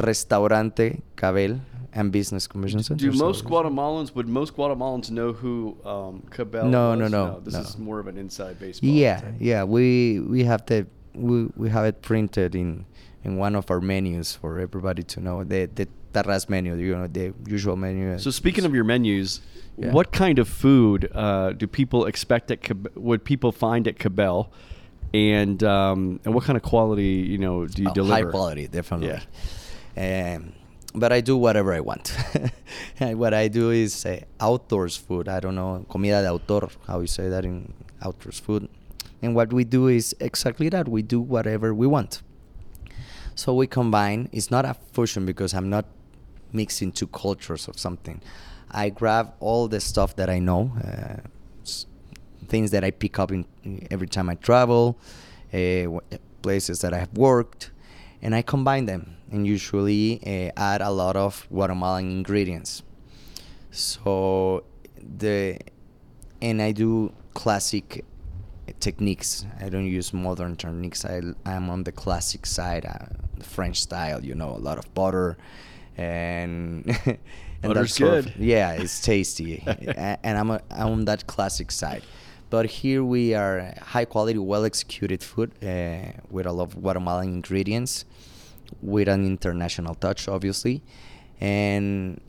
Restaurante Kabel and Business Convention Center. Would most Guatemalans know who Kabel is? No. This is more of an inside baseball. Yeah. We have it printed in one of our menus for everybody to know. The Terras menu, the usual menu. So speaking of your menus, what kind of food do people expect would people find at Kabel, and what kind of quality do you deliver? High quality, definitely. Yeah. But I do whatever I want. What I do is outdoors food. I don't know, comida de autor, how you say that in outdoors food. And what we do is exactly that. We do whatever we want. So we combine. It's not a fusion because I'm not mixing two cultures of something. I grab all the stuff that I know, things that I pick up in every time I travel, places that I have worked, and I combine them and usually add a lot of Guatemalan ingredients. And I do classic techniques. I don't use modern techniques. I'm on the classic side, the French style, a lot of butter and butter's good. It's tasty. And I'm on that classic side. But here we are high quality, well executed food with a lot of Guatemalan ingredients with an international touch, obviously. And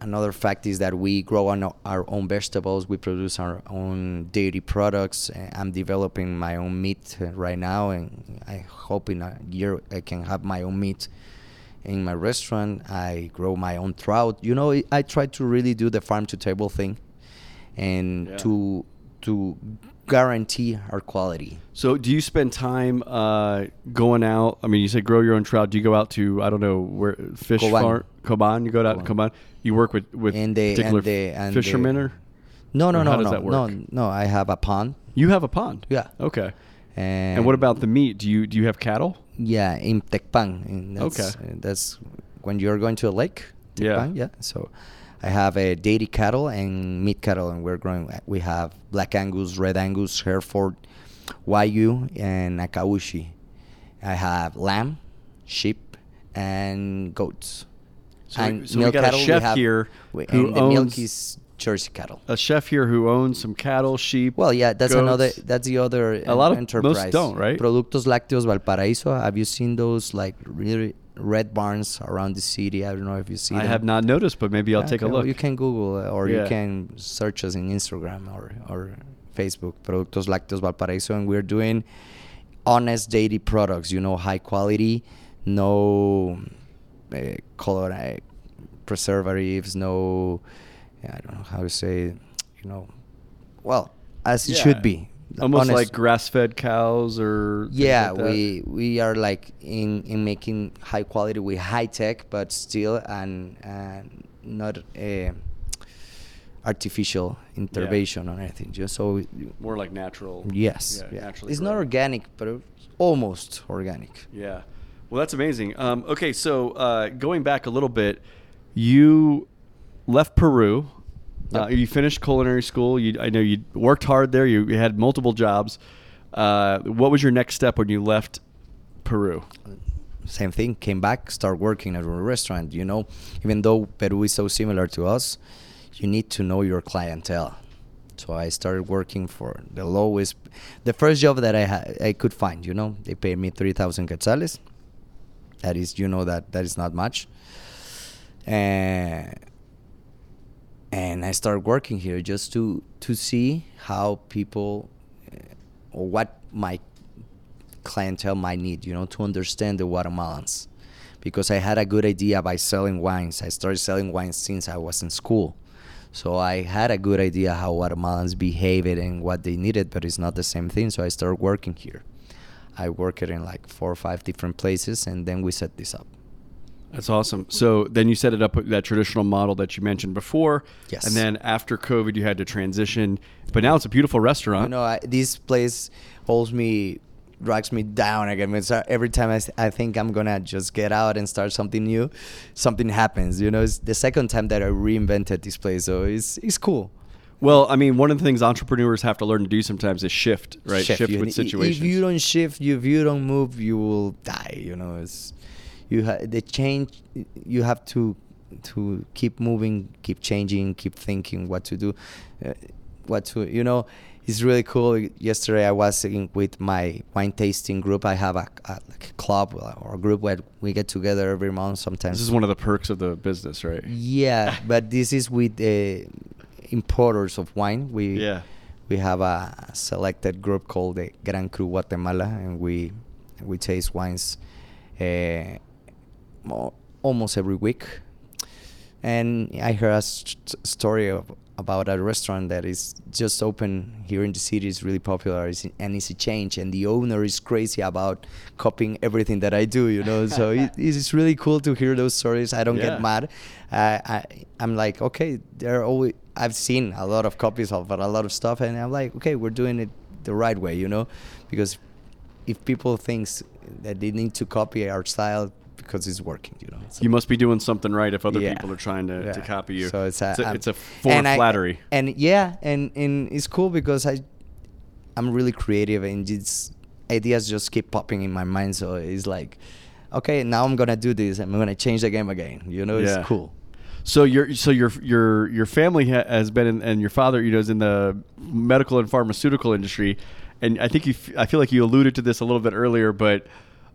another fact is that we grow on our own vegetables. We produce our own dairy products. I'm developing my own meat right now, and I hope in a year I can have my own meat in my restaurant. I grow my own trout. I try to really do the farm to table thing, and to guarantee our quality. So do you spend time going out? I mean, you said grow your own trout. Do you go out to, I don't know, where fish farm? Coban, you go out to Coban. You work with particular fishermen? No. How does that work? No, I have a pond. You have a pond? Yeah. Okay. And what about the meat? Do you have cattle? Yeah, in Tecpan. That's when you're going to a lake. Tecpan, yeah. So I have a dairy cattle and meat cattle, and we have Black Angus, Red Angus, Hereford, Wagyu, and Akaushi. I have lamb, sheep, and goats. So we got a chef here who owns Jersey cattle. A chef here who owns some cattle, sheep. Well, yeah, that's goats. That's the other enterprise. A lot of enterprise. Most don't, right? Productos Lácteos Valparaíso. Have you seen those like really red barns around the city? I don't know if you see them. I have not noticed, but maybe I'll take a look. You can Google or you can search us in Instagram or Facebook. Productos Lácteos Valparaíso, and we're doing honest dairy products. High quality, no color preservatives, no, I don't know how to say, well, as it should be. Almost honest. Like grass-fed cows or... Yeah, like we are like in making high quality with high tech, but still an not artificial intervention or anything. Just so more like natural. Yes. Yeah, yeah. Naturally it's grown. Not organic, but it's almost organic. Yeah. Well, that's amazing. Okay, so going back a little bit, you left Peru. Yep. You finished culinary school. I know you worked hard there. You had multiple jobs. What was your next step when you left Peru? Same thing. Came back, start working at a restaurant. You know, even though Peru is so similar to us, you need to know your clientele. So I started working for the first job that I could find. You know, they paid me 3,000 quetzales. That is, you know, that is not much. And I started working here just to see how people or what my clientele might need, you know, to understand the Guatemalans. Because I had a good idea by selling wines. I started selling wines since I was in school. So I had a good idea how Guatemalans behaved and what they needed, but it's not the same thing. So I started working here. I worked in like 4 or 5 different places, and then we set this up. That's awesome. So then you set it up with that traditional model that you mentioned before. Yes. And then after COVID, you had to transition. But now it's a beautiful restaurant. You know, this place drags me down again. Every time I think I'm going to just get out and start something new, something happens. You know, it's the second time that I reinvented this place. So it's cool. Well, I mean, one of the things entrepreneurs have to learn to do sometimes is shift, right? Shift with situations. If you don't shift, if you don't move, you will die. You know, the change. You have to keep moving, keep changing, keep thinking what to do, You know, it's really cool. Yesterday I was with my wine tasting group. I have a club or a group where we get together every month. Sometimes this is one of the perks of the business, right? Yeah, but this is with the importers of wine. We have a selected group called the Gran Cru Guatemala, and we taste wines. Almost every week. And I heard a story about a restaurant that is just open here in the city. It's really popular, and it's a change, and the owner is crazy about copying everything that I do, you know. So it's really cool to hear those stories. I don't get mad. I'm like, okay, I've seen a lot of copies of a lot of stuff, and I'm like, okay, we're doing it the right way, you know, because if people think that they need to copy our style because it's working, you know. So you must be doing something right if other people are trying to copy you. So it's a form of flattery. And it's cool because I'm really creative, and these ideas just keep popping in my mind. So it's like, okay, now I'm gonna do this. I'm gonna change the game again. You know, it's cool. So your family has been and your father, you know, is in the medical and pharmaceutical industry. And I think I feel like you alluded to this a little bit earlier, but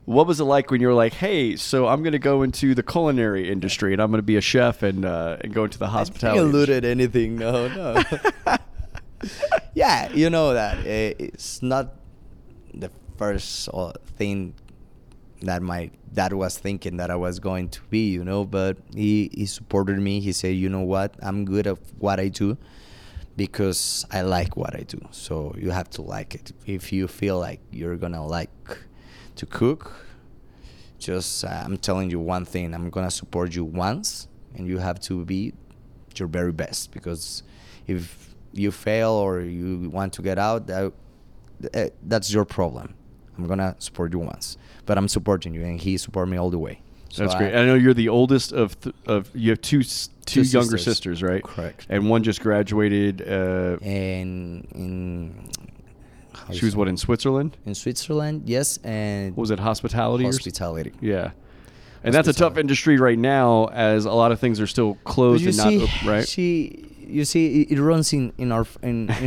what was it like when you were like, hey, so I'm going to go into the culinary industry and I'm going to be a chef and go into the hospitality industry. No. Yeah, you know that. It's not the first thing that my dad was thinking that I was going to be, you know, but he supported me. He said, you know what, I'm good at what I do. Because I like what I do, so you have to like it. If you feel like you're gonna like to cook, just I'm telling you one thing, I'm gonna support you once, and you have to be your very best, because if you fail or you want to get out, that's your problem. I'm gonna support you once, but I'm supporting you, and he supported me all the way. So that's great. I know you're the oldest of you have two younger sisters, right? Correct. And one just graduated. She was what, in Switzerland? In Switzerland, yes. And what was it, hospitality? Hospitality. Yeah. And that's a tough industry right now, as a lot of things are still closed and not open, right? You see, it runs in our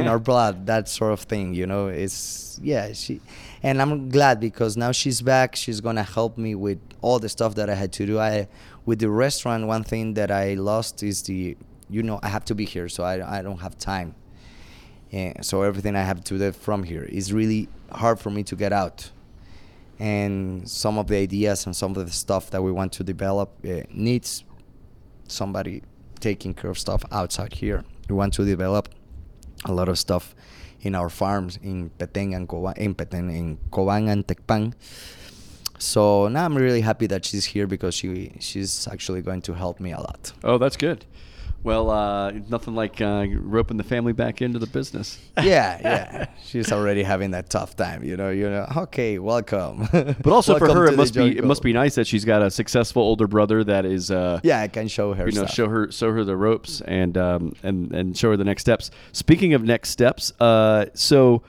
our blood, that sort of thing, you know. It's and I'm glad because now she's back. She's gonna help me with all the stuff that I had to do. With the restaurant, one thing that I lost is I have to be here, so I don't have time. Yeah, so everything I have to do from here is really hard for me to get out. And some of the ideas and some of the stuff that we want to develop needs somebody taking care of stuff outside here. We want to develop a lot of stuff in our farms in Petén and Cobán and Tecpan. So now I'm really happy that she's here because she's actually going to help me a lot. Oh, that's good. Well, nothing like roping the family back into the business. Yeah. She's already having that tough time, you know. Okay, welcome. But also welcome for her, it must be nice that she's got a successful older brother that is. I can show her. Show her the ropes and show her the next steps. Speaking of next steps, so,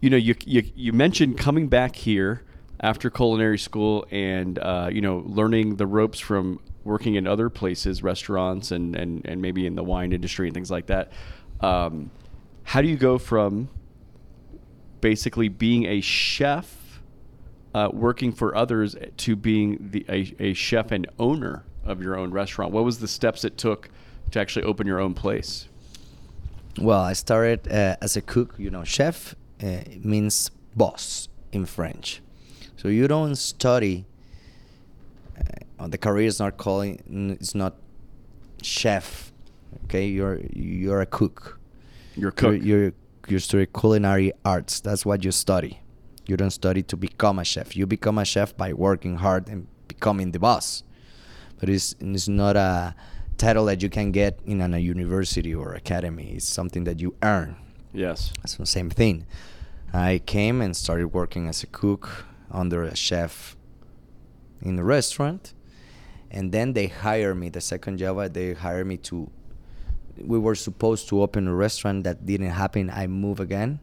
you mentioned coming back here after culinary school and learning the ropes from working in other places, restaurants, and maybe in the wine industry and things like that. How do you go from basically being a chef, working for others, to being a chef and owner of your own restaurant? What was the steps it took to actually open your own place? Well, I started as a cook. Chef means boss in French. So you don't study. The career is not calling. It's not chef. Okay, you're a cook. You're a cook. You study culinary arts. That's what you study. You don't study to become a chef. You become a chef by working hard and becoming the boss. But it's not a title that you can get in a university or academy. It's something that you earn. Yes. That's the same thing. I came and started working as a cook under a chef in the restaurant. And then they hired me. The second job, they hired me to. We were supposed to open a restaurant. That didn't happen. I moved again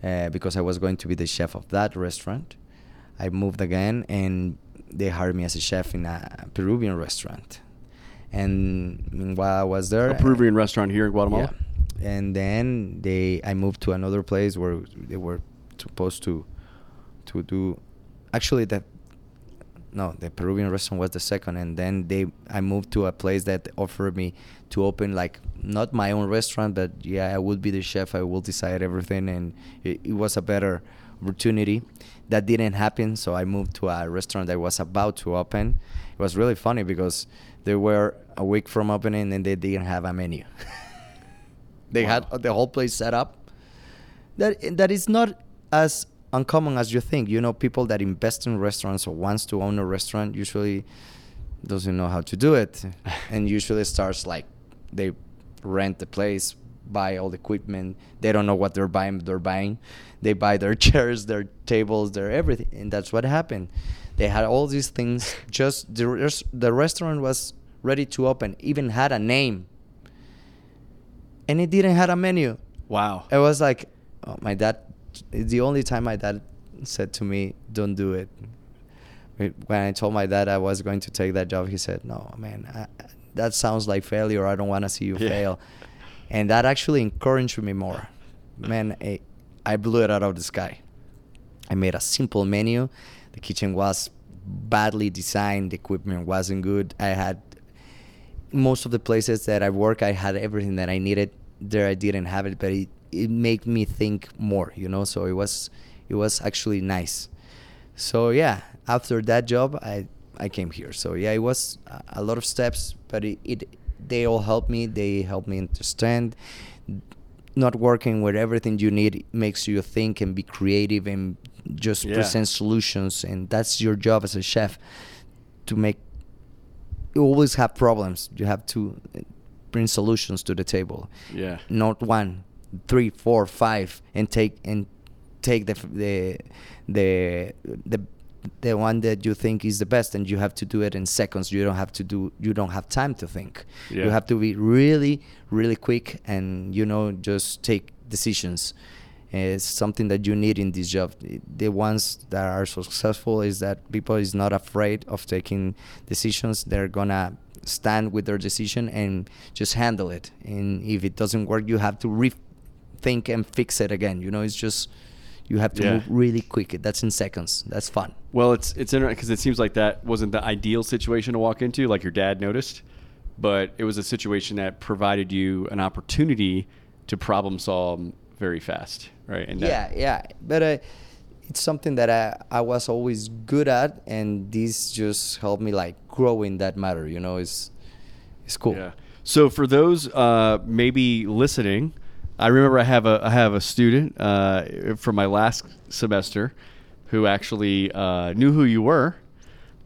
because I was going to be the chef of that restaurant. I moved again, and they hired me as a chef in a Peruvian restaurant. And while I was there, a Peruvian restaurant here in Guatemala. Yeah. And then I moved to another place where they were supposed to do. Actually, the Peruvian restaurant was the second, and then I moved to a place that offered me to open, like, not my own restaurant, but yeah, I would be the chef, I will decide everything, and it was a better opportunity. That didn't happen, so I moved to a restaurant that was about to open. It was really funny because they were a week from opening, and they didn't have a menu. They had the whole place set up. That is not as uncommon as you think. People that invest in restaurants or wants to own a restaurant usually doesn't know how to do it, and usually starts like they rent the place, buy all the equipment. They don't know what they're buying. They buy their chairs, their tables, their everything, and that's what happened. They had all these things. Just the restaurant was ready to open, even had a name, and it didn't have a menu. Wow! It was like, oh, my dad. It's the only time my dad said to me, don't do it. When I told my dad I was going to take that job, he said, no, man, that sounds like failure. I don't want to see you fail. And that actually encouraged me more. Man, I blew it out of the sky. I made a simple menu. The kitchen was badly designed. The equipment wasn't good. I had most of the places that I work, I had everything that I needed. There I didn't have it, but it made me think more, so it was actually nice. So yeah, after that job, I came here. So yeah, it was a lot of steps, but they all helped me. They helped me understand not working with everything you need makes you think and be creative and just present solutions. And that's your job as a chef, you always have problems. You have to bring solutions to the table. Yeah. Not 1, 3, 4, 5, and take the one that you think is the best, and you have to do it in seconds. You don't have time to think. Yeah. You have to be really, really quick, and just take decisions. It's something that you need in this job. The ones that are successful is that people is not afraid of taking decisions. They're gonna stand with their decision and just handle it. And if it doesn't work, you have to think and fix it again. It's just you have to move really quick. That's in seconds. That's fun. Well, it's interesting because it seems like that wasn't the ideal situation to walk into, like your dad noticed, but it was a situation that provided you an opportunity to problem solve very fast, right? And but it's something that I was always good at, and this just helped me like grow in that matter. It's cool. Yeah. So for those maybe listening, I remember I have a student from my last semester who actually knew who you were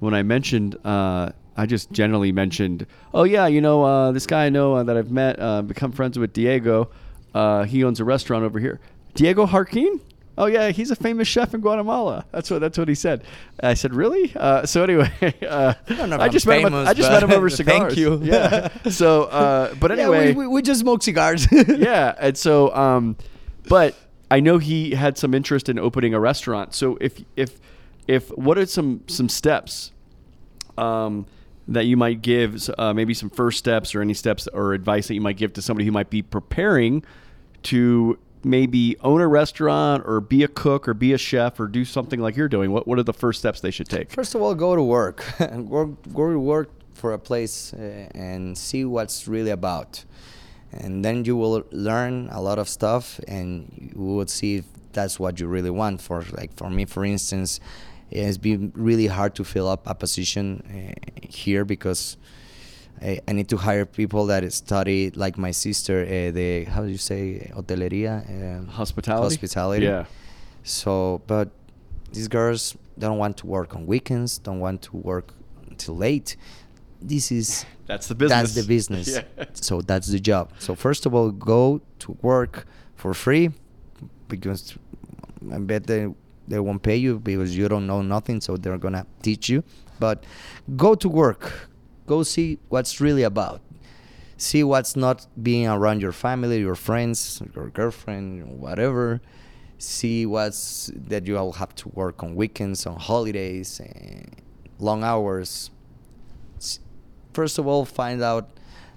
when I mentioned, I just generally mentioned, oh yeah, you know, this guy I know that I've met, become friends with Diego. He owns a restaurant over here. Diego Jarkin? Oh yeah, he's a famous chef in Guatemala. That's what he said. I said, really? So anyway, I just met him over cigars. Thank you. Yeah. So, but anyway, yeah, we just smoke cigars. Yeah, and so, but I know he had some interest in opening a restaurant. So if what are some steps that you might give, maybe some first steps or any steps or advice that you might give to somebody who might be preparing to maybe own a restaurant or be a cook or be a chef or do something like you're doing? What are the first steps they should take? First of all, go to work. Go to work for a place and see what's really about. And then you will learn a lot of stuff and you will see if that's what you really want. For me, for instance, it's been really hard to fill up a position here because I need to hire people that study, like my sister, how do you say, hotelería? Hospitality. Yeah. So, but these girls don't want to work on weekends, don't want to work until late. That's the business. Yeah. So that's the job. So first of all, go to work for free because I bet they won't pay you because you don't know nothing, so they're going to teach you. But go to work. Go see what's really about. See what's not being around your family, your friends, your girlfriend, whatever. See what's that you all have to work on weekends, on holidays, long hours. First of all, find out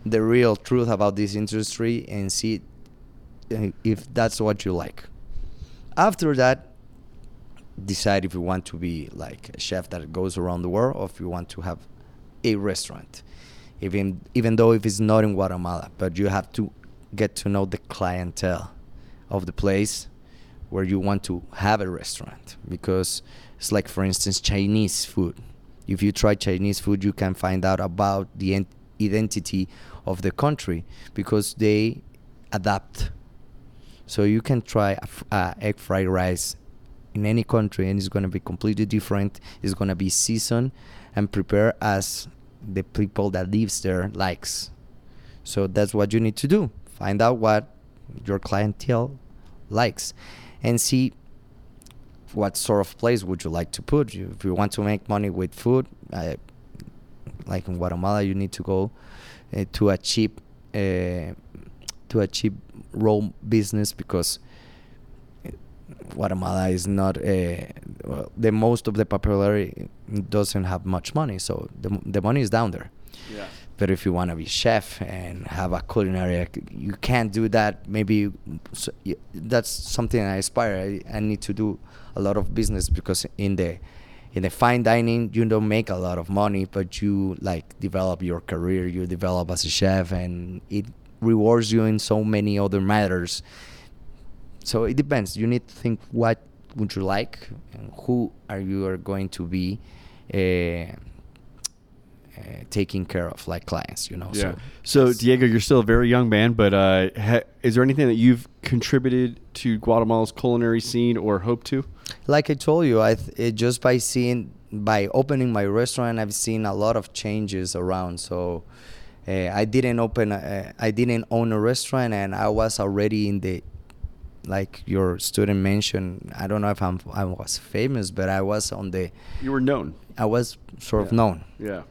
the real truth about this industry and see if that's what you like. After that, decide if you want to be like a chef that goes around the world or if you want to have a restaurant, even though if it's not in Guatemala, but you have to get to know the clientele of the place where you want to have a restaurant, because it's like, for instance, Chinese food. If you try Chinese food, you can find out about the identity of the country because they adapt. So you can try egg fried rice in any country and it's going to be completely different. It's going to be seasoned and prepared as the people that lives there likes. So that's what you need to do. Find out what your clientele likes and see what sort of place would you like to put. If you want to make money with food, like in Guatemala, you need to go to a cheap raw business because Guatemala is not the most of the popularity doesn't have much money, so the money is down there. Yeah. But if you want to be chef and have a culinary, you can't do that. Maybe that's something I aspire. I need to do a lot of business because in the fine dining you don't make a lot of money, but you like develop your career, you develop as a chef, and it rewards you in so many other matters. So it depends. You need to think what would you like and who are you going to be taking care of, like clients, you know. Yeah. So Diego, you're still a very young man, but is there anything that you've contributed to Guatemala's culinary scene or hope to? Like I told you, just by opening my restaurant, I've seen a lot of changes around. So I didn't own a restaurant, and I was already in the, like your student mentioned, I don't know if I was famous, but I was on the... You were known. I was sort of known. Yeah.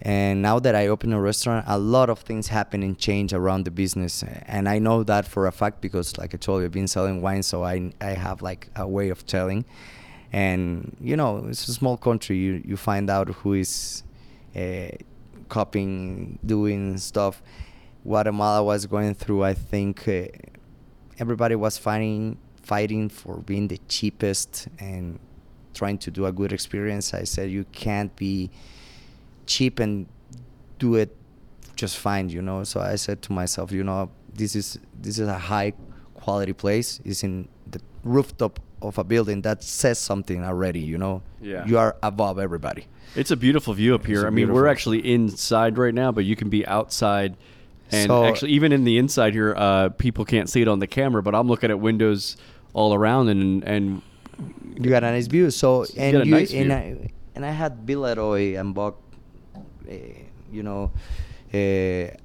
And now that I open a restaurant, a lot of things happen and change around the business. And I know that for a fact because, like I told you, I've been selling wine, so I have like a way of telling. And, you know, it's a small country. You find out who is copying, doing stuff. Guatemala was going through, I think... everybody was fighting for being the cheapest and trying to do a good experience. I said, you can't be cheap and do it just fine, you know. So I said to myself, you know, this is a high quality place. It's in the rooftop of a building. That says something already, you know. Yeah. You are above everybody. It's a beautiful view up here. I mean, we're actually inside right now, but you can be outside. And so, actually, even in the inside here, people can't see it on the camera, but I'm looking at windows all around, and You got a nice view. So I had Villeroy and Buck. I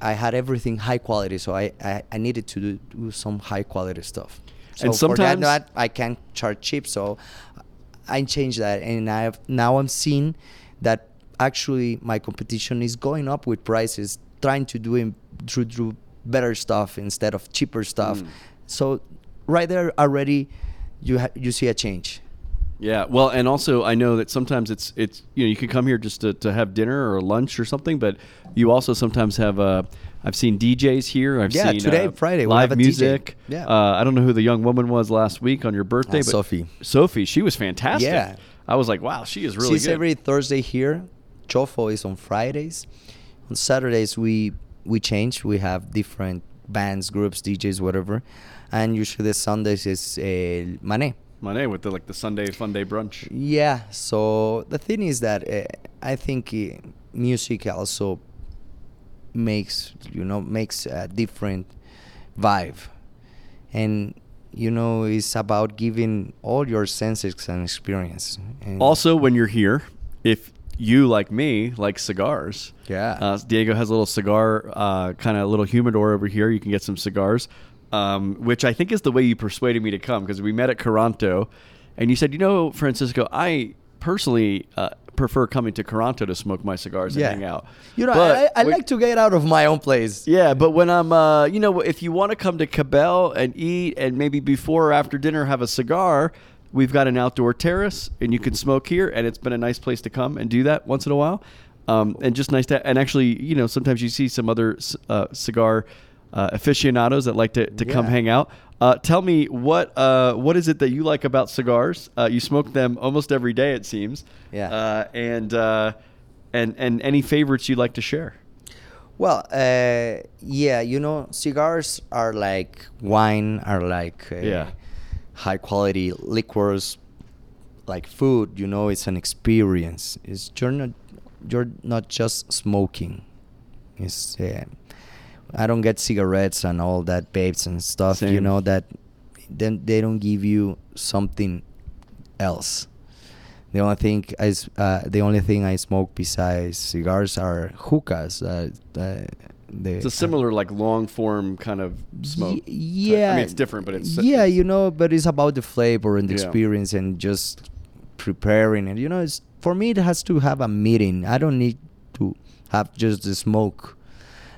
had everything high quality, so I needed to do some high quality stuff. So and sometimes for that, I can't charge cheap, so I changed that, and I'm seeing that actually my competition is going up with prices, trying to do through better stuff instead of cheaper stuff. So right there already, you see a change. Yeah, well, and also I know that sometimes it's you can come here just to have dinner or lunch or something, but you also sometimes have I've seen DJs here. I've seen today, Friday, live we'll music. DJ. Yeah, I don't know who the young woman was last week on your birthday, but Sophie, she was fantastic. Yeah, I was like, wow, she is really good. She's every Thursday here. Chofo is on Fridays. On Saturdays we change. We have different bands, groups, DJs, whatever, and usually the Sundays is Mané. Mané with the Sunday fun day brunch. Yeah. So the thing is that I think music also makes a different vibe, and it's about giving all your senses and experience. And also, when you're here, if you like me like cigars, Diego has a little cigar kind of little humidor over here. You can get some cigars. Which I think is the way you persuaded me to come, because we met at Coranto, and you said, Francisco, I personally prefer coming to Coranto to smoke my cigars and hang out. I like to get out of my own place. Yeah, but when I'm, if you want to come to Kabel and eat and maybe before or after dinner have a cigar, we've got an outdoor terrace and you can smoke here, and it's been a nice place to come and do that once in a while. And just nice to, and actually, sometimes you see some other cigar aficionados that like to come hang out. Tell me what is it that you like about cigars? You smoke them almost every day, it seems. Yeah. And any favorites you'd like to share? Well, cigars are like wine, are like high quality liquors, like food. It's an experience. It's you're not just smoking. It's I don't get cigarettes and all that babes and stuff. Same. That then they don't give you something else. The only thing I smoke besides cigars are hookahs. It's a similar long form kind of smoke. Yeah, I mean it's different, but it's but it's about the flavor and the experience and just preparing it. It's for me it has to have a meaning. I don't need to have just the smoke.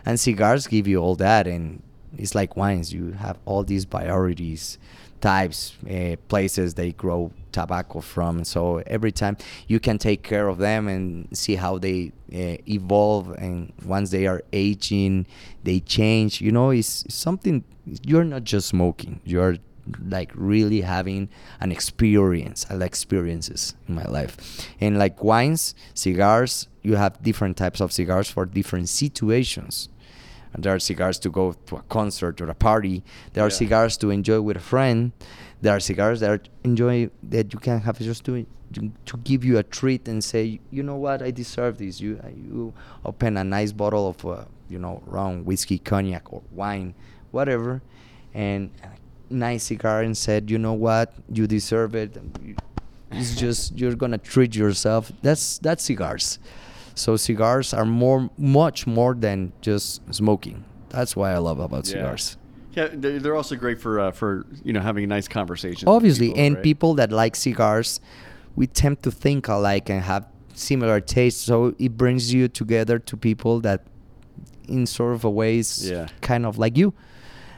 And cigars give you all that, and it's like wines. You have all these varieties, types, places they grow tobacco from. So every time you can take care of them and see how they evolve. And once they are aging, they change. It's something. You're not just smoking. You're really having an experience. I like experiences in my life. And like wines, cigars, you have different types of cigars for different situations. And there are cigars to go to a concert or a party. There are cigars to enjoy with a friend. There are cigars that you can have just to give you a treat and say, you know what, I deserve this. You open a nice bottle of rum, whiskey, cognac, or wine, whatever, and a nice cigar, and said, you know what, you deserve it. It's just you're gonna treat yourself. That's cigars. So cigars are much more than just smoking. That's why I love about cigars. Yeah, they're also great for having nice conversations. Obviously, with people, and people that like cigars, we tend to think alike and have similar tastes. So it brings you together to people that, in sort of a ways, kind of like you.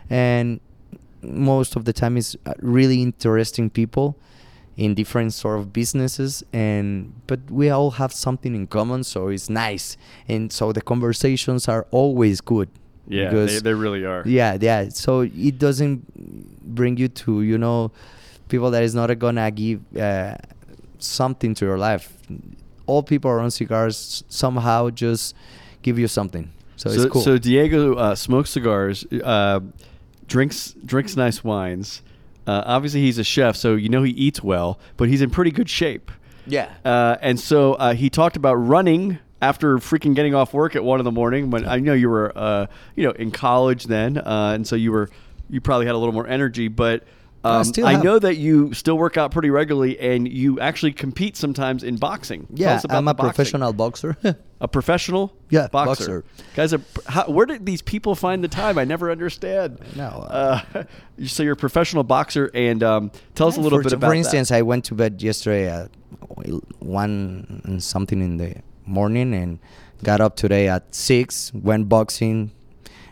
And most of the time, it's really interesting people in different sort of businesses, but we all have something in common, so it's nice. And so the conversations are always good. Yeah, they really are. Yeah. So it doesn't bring you to, people that is not gonna give something to your life. All people around cigars somehow just give you something. So it's cool. So Diego smokes cigars, drinks nice wines. Obviously, he's a chef, so he eats well, but he's in pretty good shape. Yeah. And so he talked about running after freaking getting off work at 1 a.m. when I know you were, in college then, and so you probably had a little more energy. But I know that you still work out pretty regularly, and you actually compete sometimes in boxing. Yeah, I'm a professional boxer. A professional boxer. Guys, where did these people find the time? I never understand. So you're a professional boxer, and tell us a little bit about that. For instance, I went to bed yesterday at 1 and something in the morning and got up today at 6, went boxing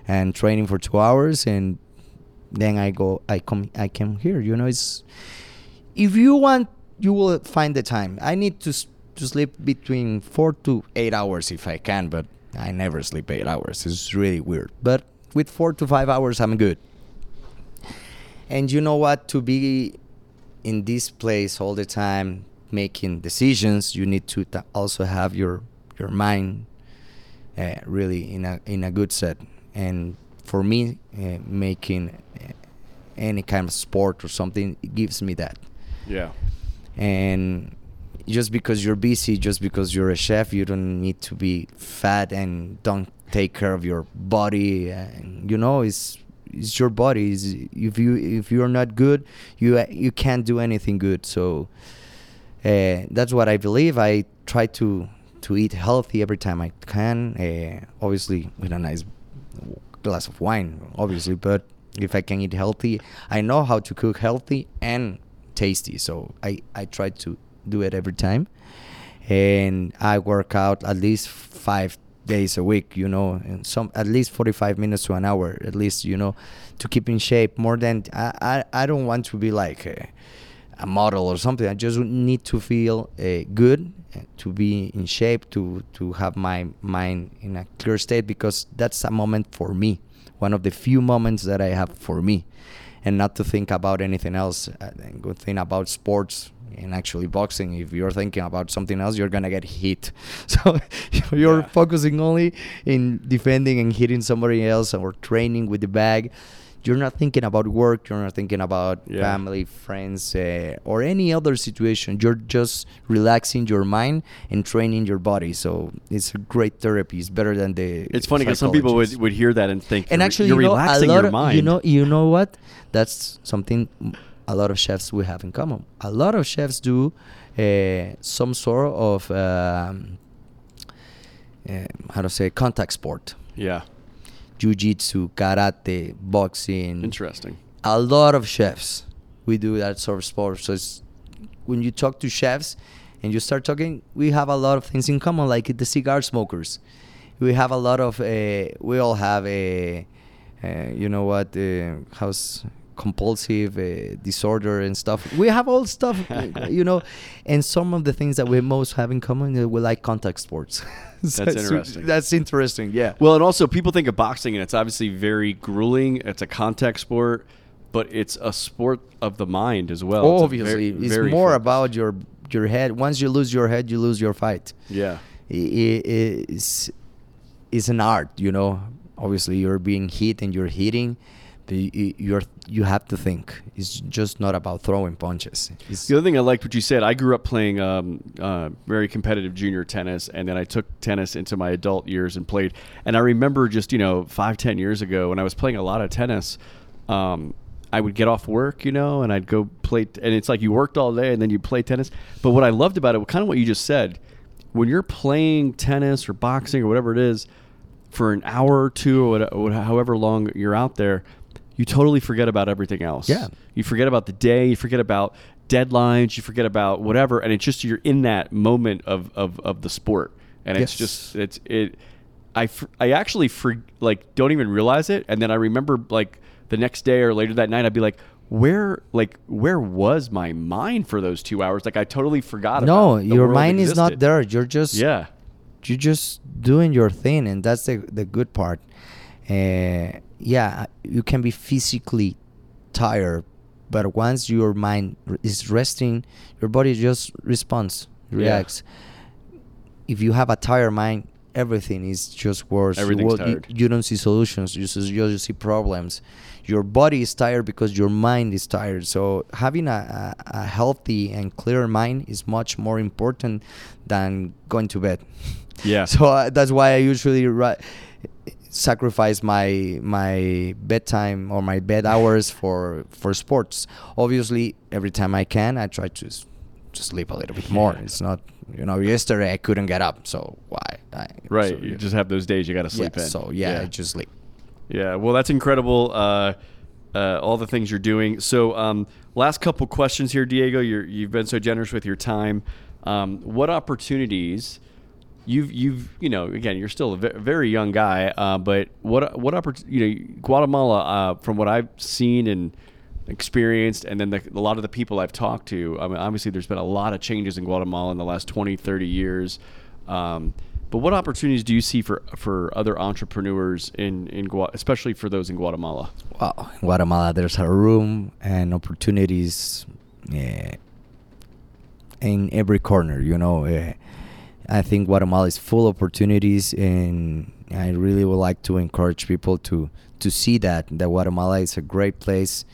and training for 2 hours, and then I came here. You know, it's, if you want, you will find the time. I need to sleep between 4 to 8 hours if I can, but I never sleep 8 hours. It's really weird. But with 4 to 5 hours, I'm good. And you know what? To be in this place all the time, making decisions, you need to also have your mind really in a good set. And for me, making any kind of sport or something, it gives me that. Yeah. And just because you're busy, just because you're a chef, you don't need to be fat and don't take care of your body. And, you know, it's your body. It's, if you're not good, you can't do anything good. So that's what I believe. I try to eat healthy every time I can. Obviously, with a nice glass of wine, obviously, but if I can eat healthy, I know how to cook healthy and tasty, so I try to do it every time. And I work out at least 5 days a week, you know, and some at least 45 minutes to an hour at least, you know, to keep in shape. More than I don't want to be like a model or something. I just need to feel good, to be in shape, to have my mind in a clear state, because that's a moment for me, one of the few moments that I have for me, and not to think about anything else. Good thing about sports and actually boxing, if you're thinking about something else, you're gonna get hit, so you're focusing only in defending and hitting somebody else or training with the bag. You're not thinking about work. You're not thinking about family, friends, or any other situation. You're just relaxing your mind and training your body. So it's a great therapy. It's better than the. It's funny because some people would hear that and think. And actually, you're relaxing your mind. You know what? That's something a lot of chefs we have in common. A lot of chefs do some sort of contact sport. Yeah. Jiu-jitsu, karate, boxing. Interesting. A lot of chefs, we do that sort of sport. So it's, when you talk to chefs and you start talking, we have a lot of things in common, like the cigar smokers. We have a lot of, we all have compulsive disorder and stuff. We have all stuff, you know, and some of the things that we most have in common, we like contact sports. That's interesting. That's interesting, yeah. Well, and also people think of boxing, and it's obviously very grueling. It's a contact sport, but it's a sport of the mind as well. Obviously, it's more about your head. Once you lose your head, you lose your fight. Yeah. It's an art, you know. Obviously, you're being hit and you're hitting. You have to think. It's just not about throwing punches. The other thing I liked what you said, I grew up playing very competitive junior tennis, and then I took tennis into my adult years and played. And I remember just, 5-10 years ago when I was playing a lot of tennis, I would get off work, and I'd go play. And it's like you worked all day and then you play tennis. But what I loved about it, kind of what you just said, when you're playing tennis or boxing or whatever it is, for an hour or two or however long you're out there, you totally forget about everything else. Yeah. You forget about the day, you forget about deadlines, you forget about whatever, and it's just you're in that moment of the sport. And it's just I actually don't even realize it, and then I remember like the next day or later that night I'd be like, where was my mind for those 2 hours? Like I totally forgot about it. No, your mind is not there. You're just You're just doing your thing, and that's the good part. You can be physically tired, but once your mind is resting, your body just responds, reacts. Yeah. If you have a tired mind, everything is just worse. You don't see solutions. You see problems. Your body is tired because your mind is tired. So having a healthy and clear mind is much more important than going to bed. Yeah. So that's why I usually sacrifice my bedtime or my bed hours for sports. Obviously, every time I can, I try to sleep a little bit more. It's not, you know, yesterday I couldn't get up, so why? Right, so, you just have those days you got to sleep in. So I just sleep. Yeah, well, that's incredible. All the things you're doing. So, last couple questions here, Diego. You've been so generous with your time. What opportunities? You know, again, you're still a very young guy, but what opportunity, Guatemala, from what I've seen and experienced, and then a lot of the people I've talked to, I mean, obviously there's been a lot of changes in Guatemala in the last 20, 30 years. But what opportunities do you see for other entrepreneurs in especially for those in Guatemala? Well, in Guatemala, there's a room and opportunities in every corner, you know. I think Guatemala is full of opportunities, and I really would like to encourage people to see that Guatemala is a great place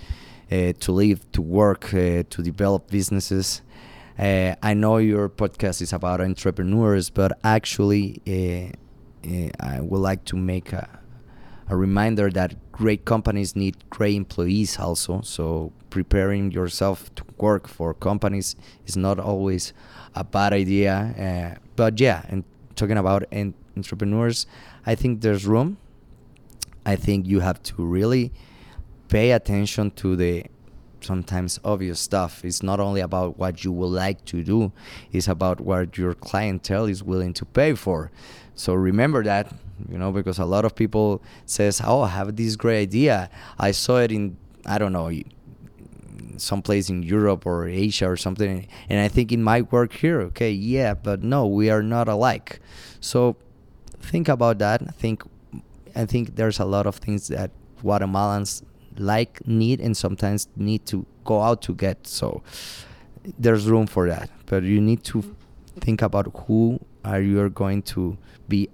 to live, to work, to develop businesses. I know your podcast is about entrepreneurs, but actually I would like to make a reminder that great companies need great employees also. So preparing yourself to work for companies is not always a bad idea. But yeah, and talking about entrepreneurs, I think there's room. I think you have to really pay attention to the sometimes obvious stuff. It's not only about what you would like to do, it's about what your clientele is willing to pay for. So remember that, you know, because a lot of people says, oh, I have this great idea. I saw it in, I don't know, someplace in Europe or Asia or something, and I think it might work here. Okay, yeah, but no, we are not alike. So think about that. I think there's a lot of things that Guatemalans like, need, and sometimes need to go out to get. So there's room for that, but you need to think about who are you going to be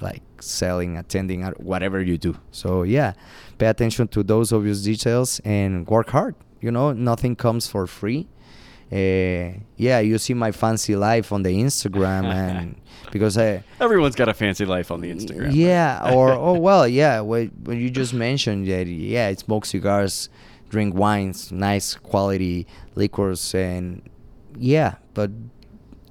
like selling, attending, or whatever you do. So yeah, pay attention to those obvious details and work hard. You know, nothing comes for free. You see my fancy life on the Instagram, and because everyone's got a fancy life on the Instagram. Yeah, right? Or what you just mentioned, that I smoke cigars, drink wines, nice quality liquors, and but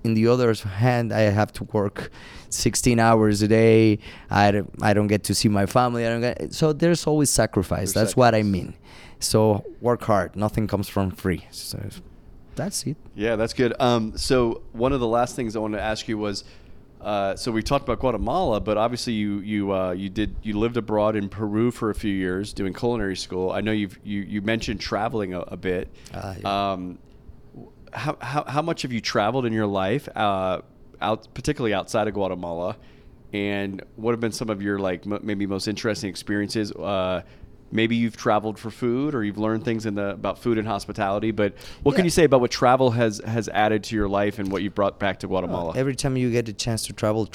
in the other hand, I have to work 16 hours a day. I don't get to see my family. So there's always sacrifice. That's what I mean. So work hard. Nothing comes from free. So that's it. Yeah, that's good. So one of the last things I wanted to ask you was, so we talked about Guatemala, but obviously you lived abroad in Peru for a few years doing culinary school. I know you mentioned traveling a bit. How much have you traveled in your life, particularly outside of Guatemala, and what have been some of your maybe most interesting experiences? Maybe you've traveled for food, or you've learned things about food and hospitality. But what can you say about what travel has added to your life and what you brought back to Guatemala? Every time you get a chance to travel.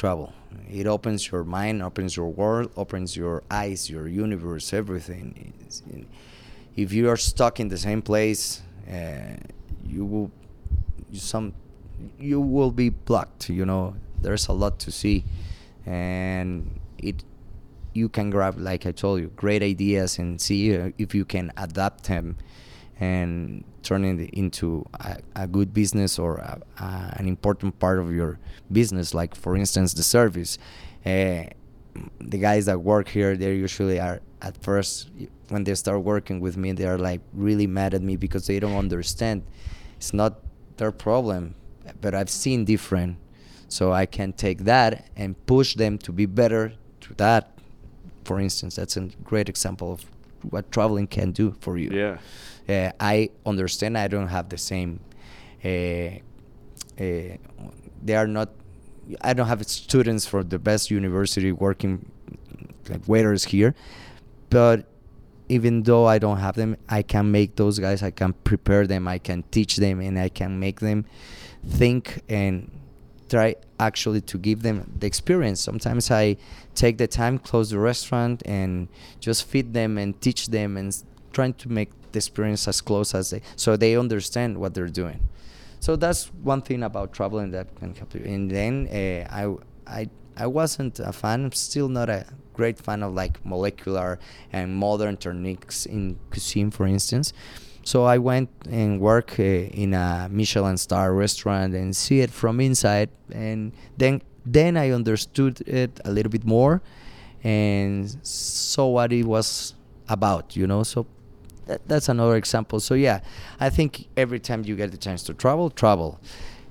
It opens your mind, opens your world, opens your eyes, your universe, everything. If you are stuck in the same place, you will be blocked, you know. There's a lot to see, and you can grab, like I told you, great ideas and see if you can adapt them and turn it into a good business, or an important part of your business. Like, for instance, the service. The guys that work here, they usually are, at first, when they start working with me, they are like really mad at me because they don't understand. It's not their problem, but I've seen different. So I can take that and push them to be better to that. For instance, that's a great example of what traveling can do for you. Yeah. I understand I don't have the same, I don't have students from the best university working like waiters here, but even though I don't have them, I can make those guys, I can prepare them, I can teach them, and I can make them think and try actually to give them the experience. Sometimes I take the time, close the restaurant, and just feed them and teach them, and trying to make the experience as close as so they understand what they're doing. So that's one thing about traveling that can help you. And then I I wasn't a fan. I'm still not a great fan of like molecular and modern techniques in cuisine, for instance. So I went and worked in a Michelin star restaurant and see it from inside, and then I understood it a little bit more and saw what it was about, you know. So that's another example. So yeah, I think every time you get the chance to travel.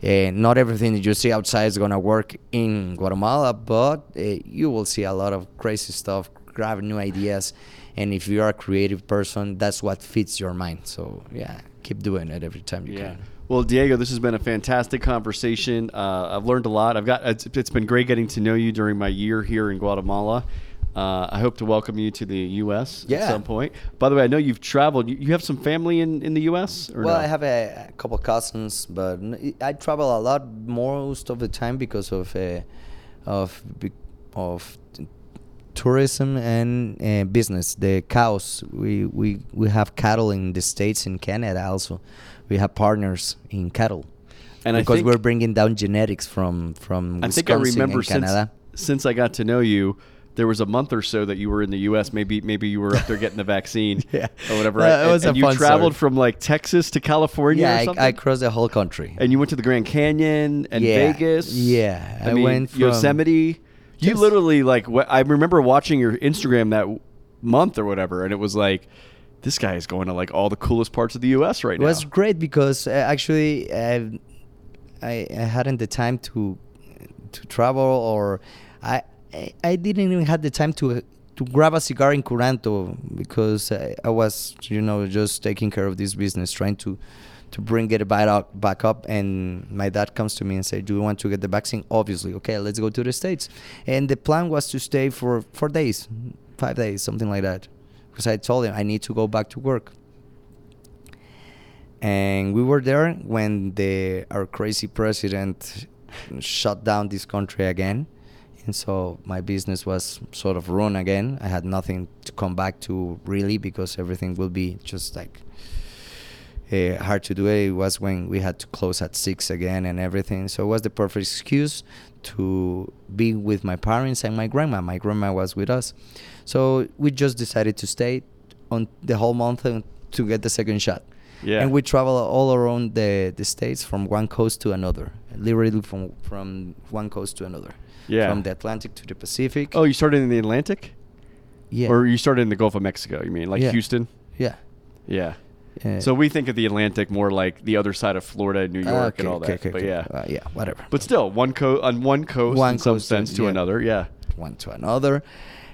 Not everything that you see outside is going to work in Guatemala, but you will see a lot of crazy stuff, grab new ideas. And if you are a creative person, that's what fits your mind. So yeah, keep doing it every time you can. Well, Diego, this has been a fantastic conversation. I've learned a lot. It's been great getting to know you during my year here in Guatemala. I hope to welcome you to the U.S. at some point. By the way, I know you've traveled. You have some family in the U.S.? Or I have a couple of cousins, but I travel a lot most of the time because of tourism and business. The cows, we have cattle in the States, in Canada also. We have partners in cattle. And because we're bringing down genetics from Wisconsin and Canada. I think I remember since I got to know you, there was a month or so that you were in the U.S. Maybe you were up there getting the vaccine or whatever. It was and you traveled from like Texas to California or something? I crossed the whole country. And you went to the Grand Canyon and Vegas. Yeah, I went from Yosemite. You literally I remember watching your Instagram that month or whatever, and it was like, this guy is going to like all the coolest parts of the U.S. right now. It was great because actually I hadn't the time to travel, or I didn't even have the time to grab a cigar in Coranto because I was, you know, just taking care of this business, trying to bring it back up. And my dad comes to me and says, do you want to get the vaccine? Obviously. Okay, let's go to the States. And the plan was to stay for 4 days, 5 days, something like that, because I told him I need to go back to work. And we were there when our crazy president shut down this country again. And so my business was sort of run again. I had nothing to come back to really, because everything will be just like hard to do. It was when we had to close at 6 again and everything. So it was the perfect excuse to be with my parents and my grandma. My grandma was with us. So we just decided to stay on the whole month to get the second shot. Yeah. And we travel all around the States, from one coast to another, literally from one coast to another. Yeah. From the Atlantic to the Pacific. Oh, you started in the Atlantic? Yeah. Or you started in the Gulf of Mexico, you mean? Like Houston? Yeah. Yeah. So we think of the Atlantic more like the other side of Florida, New York, and all that. Okay. Yeah, whatever. But still, one coast, in some sense, to another. Yeah. One to another.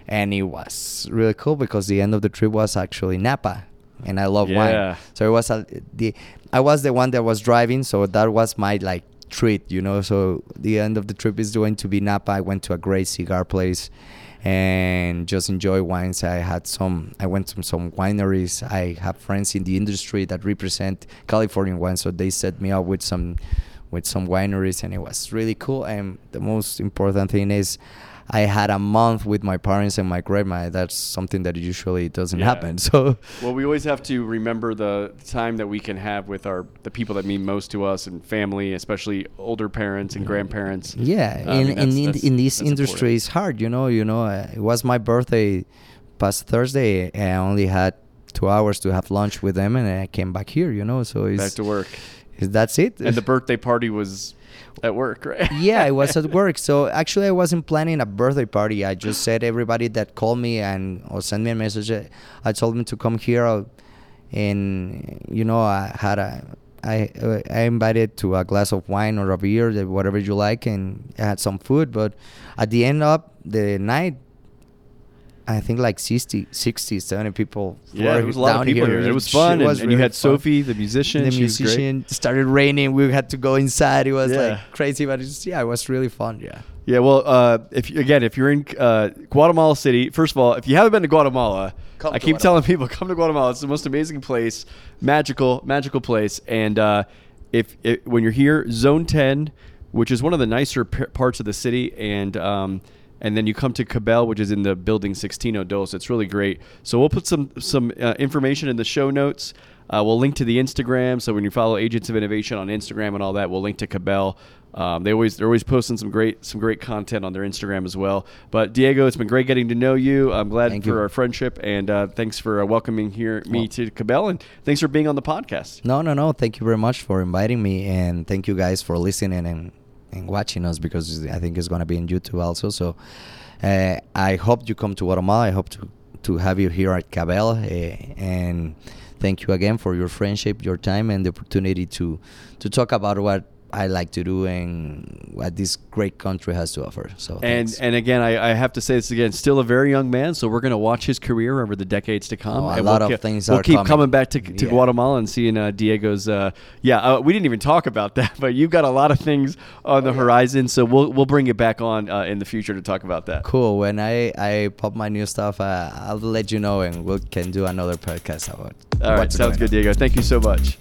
And it was really cool because the end of the trip was actually Napa. And I love wine. So it was I was the one that was driving, so that was my like treat, you know. So the end of the trip is going to be Napa. I went to a great cigar place and just enjoy wines. I went to some wineries. I have friends in the industry that represent California wine, so they set me up with some wineries, and it was really cool. And the most important thing is I had a month with my parents and my grandma. That's something that usually doesn't happen. So, well, we always have to remember the time that we can have with the people that mean most to us, and family, especially older parents and grandparents. Yeah, in this industry, it's hard. You know. It was my birthday past Thursday. I only had 2 hours to have lunch with them, and I came back here. You know, so it's back to work. That's it. And the birthday party was at work, right? Yeah, it was at work. So actually I wasn't planning a birthday party. I just said everybody that called me or sent me a message, I told them to come here, and you know, I invited to a glass of wine or a beer, whatever you like, and I had some food. But at the end of the night, I think like 60, 70 people. Yeah, it was a lot of people here. It was fun. And you had Sophie, the musician. The musician. It started raining. We had to go inside. It was like crazy, but it was really fun. Yeah. Yeah. Well, if you're in Guatemala City, first of all, if you haven't been to Guatemala, I keep telling people, come to Guatemala. It's the most amazing place, magical place. And when you're here, Zone 10, which is one of the nicer parts of the city, and And then you come to Kabel, which is in the building 1602. So it's really great. So we'll put some information in the show notes. We'll link to the Instagram. So when you follow Agents of Innovation on Instagram and all that, we'll link to Kabel. They're always posting some great content on their Instagram as well. But Diego, it's been great getting to know you. I'm glad for our friendship, and thanks for welcoming me to Kabel, and thanks for being on the podcast. No. Thank you very much for inviting me, and thank you guys for listening and watching us, because I think it's going to be on YouTube also. So I hope you come to Guatemala. I hope to have you here at Kabel, and thank you again for your friendship, your time, and the opportunity to talk about what I like to do and what this great country has to offer. So and again, I have to say this again, still a very young man, so we're going to watch his career over the decades to come. We'll keep coming back to Guatemala and seeing Diego's. We didn't even talk about that, but you've got a lot of things on the horizon, so we'll bring it back on in the future to talk about that. Cool. When I pop my new stuff, I'll let you know, and we can do another podcast about it. All right, sounds good, Diego. Thank you so much.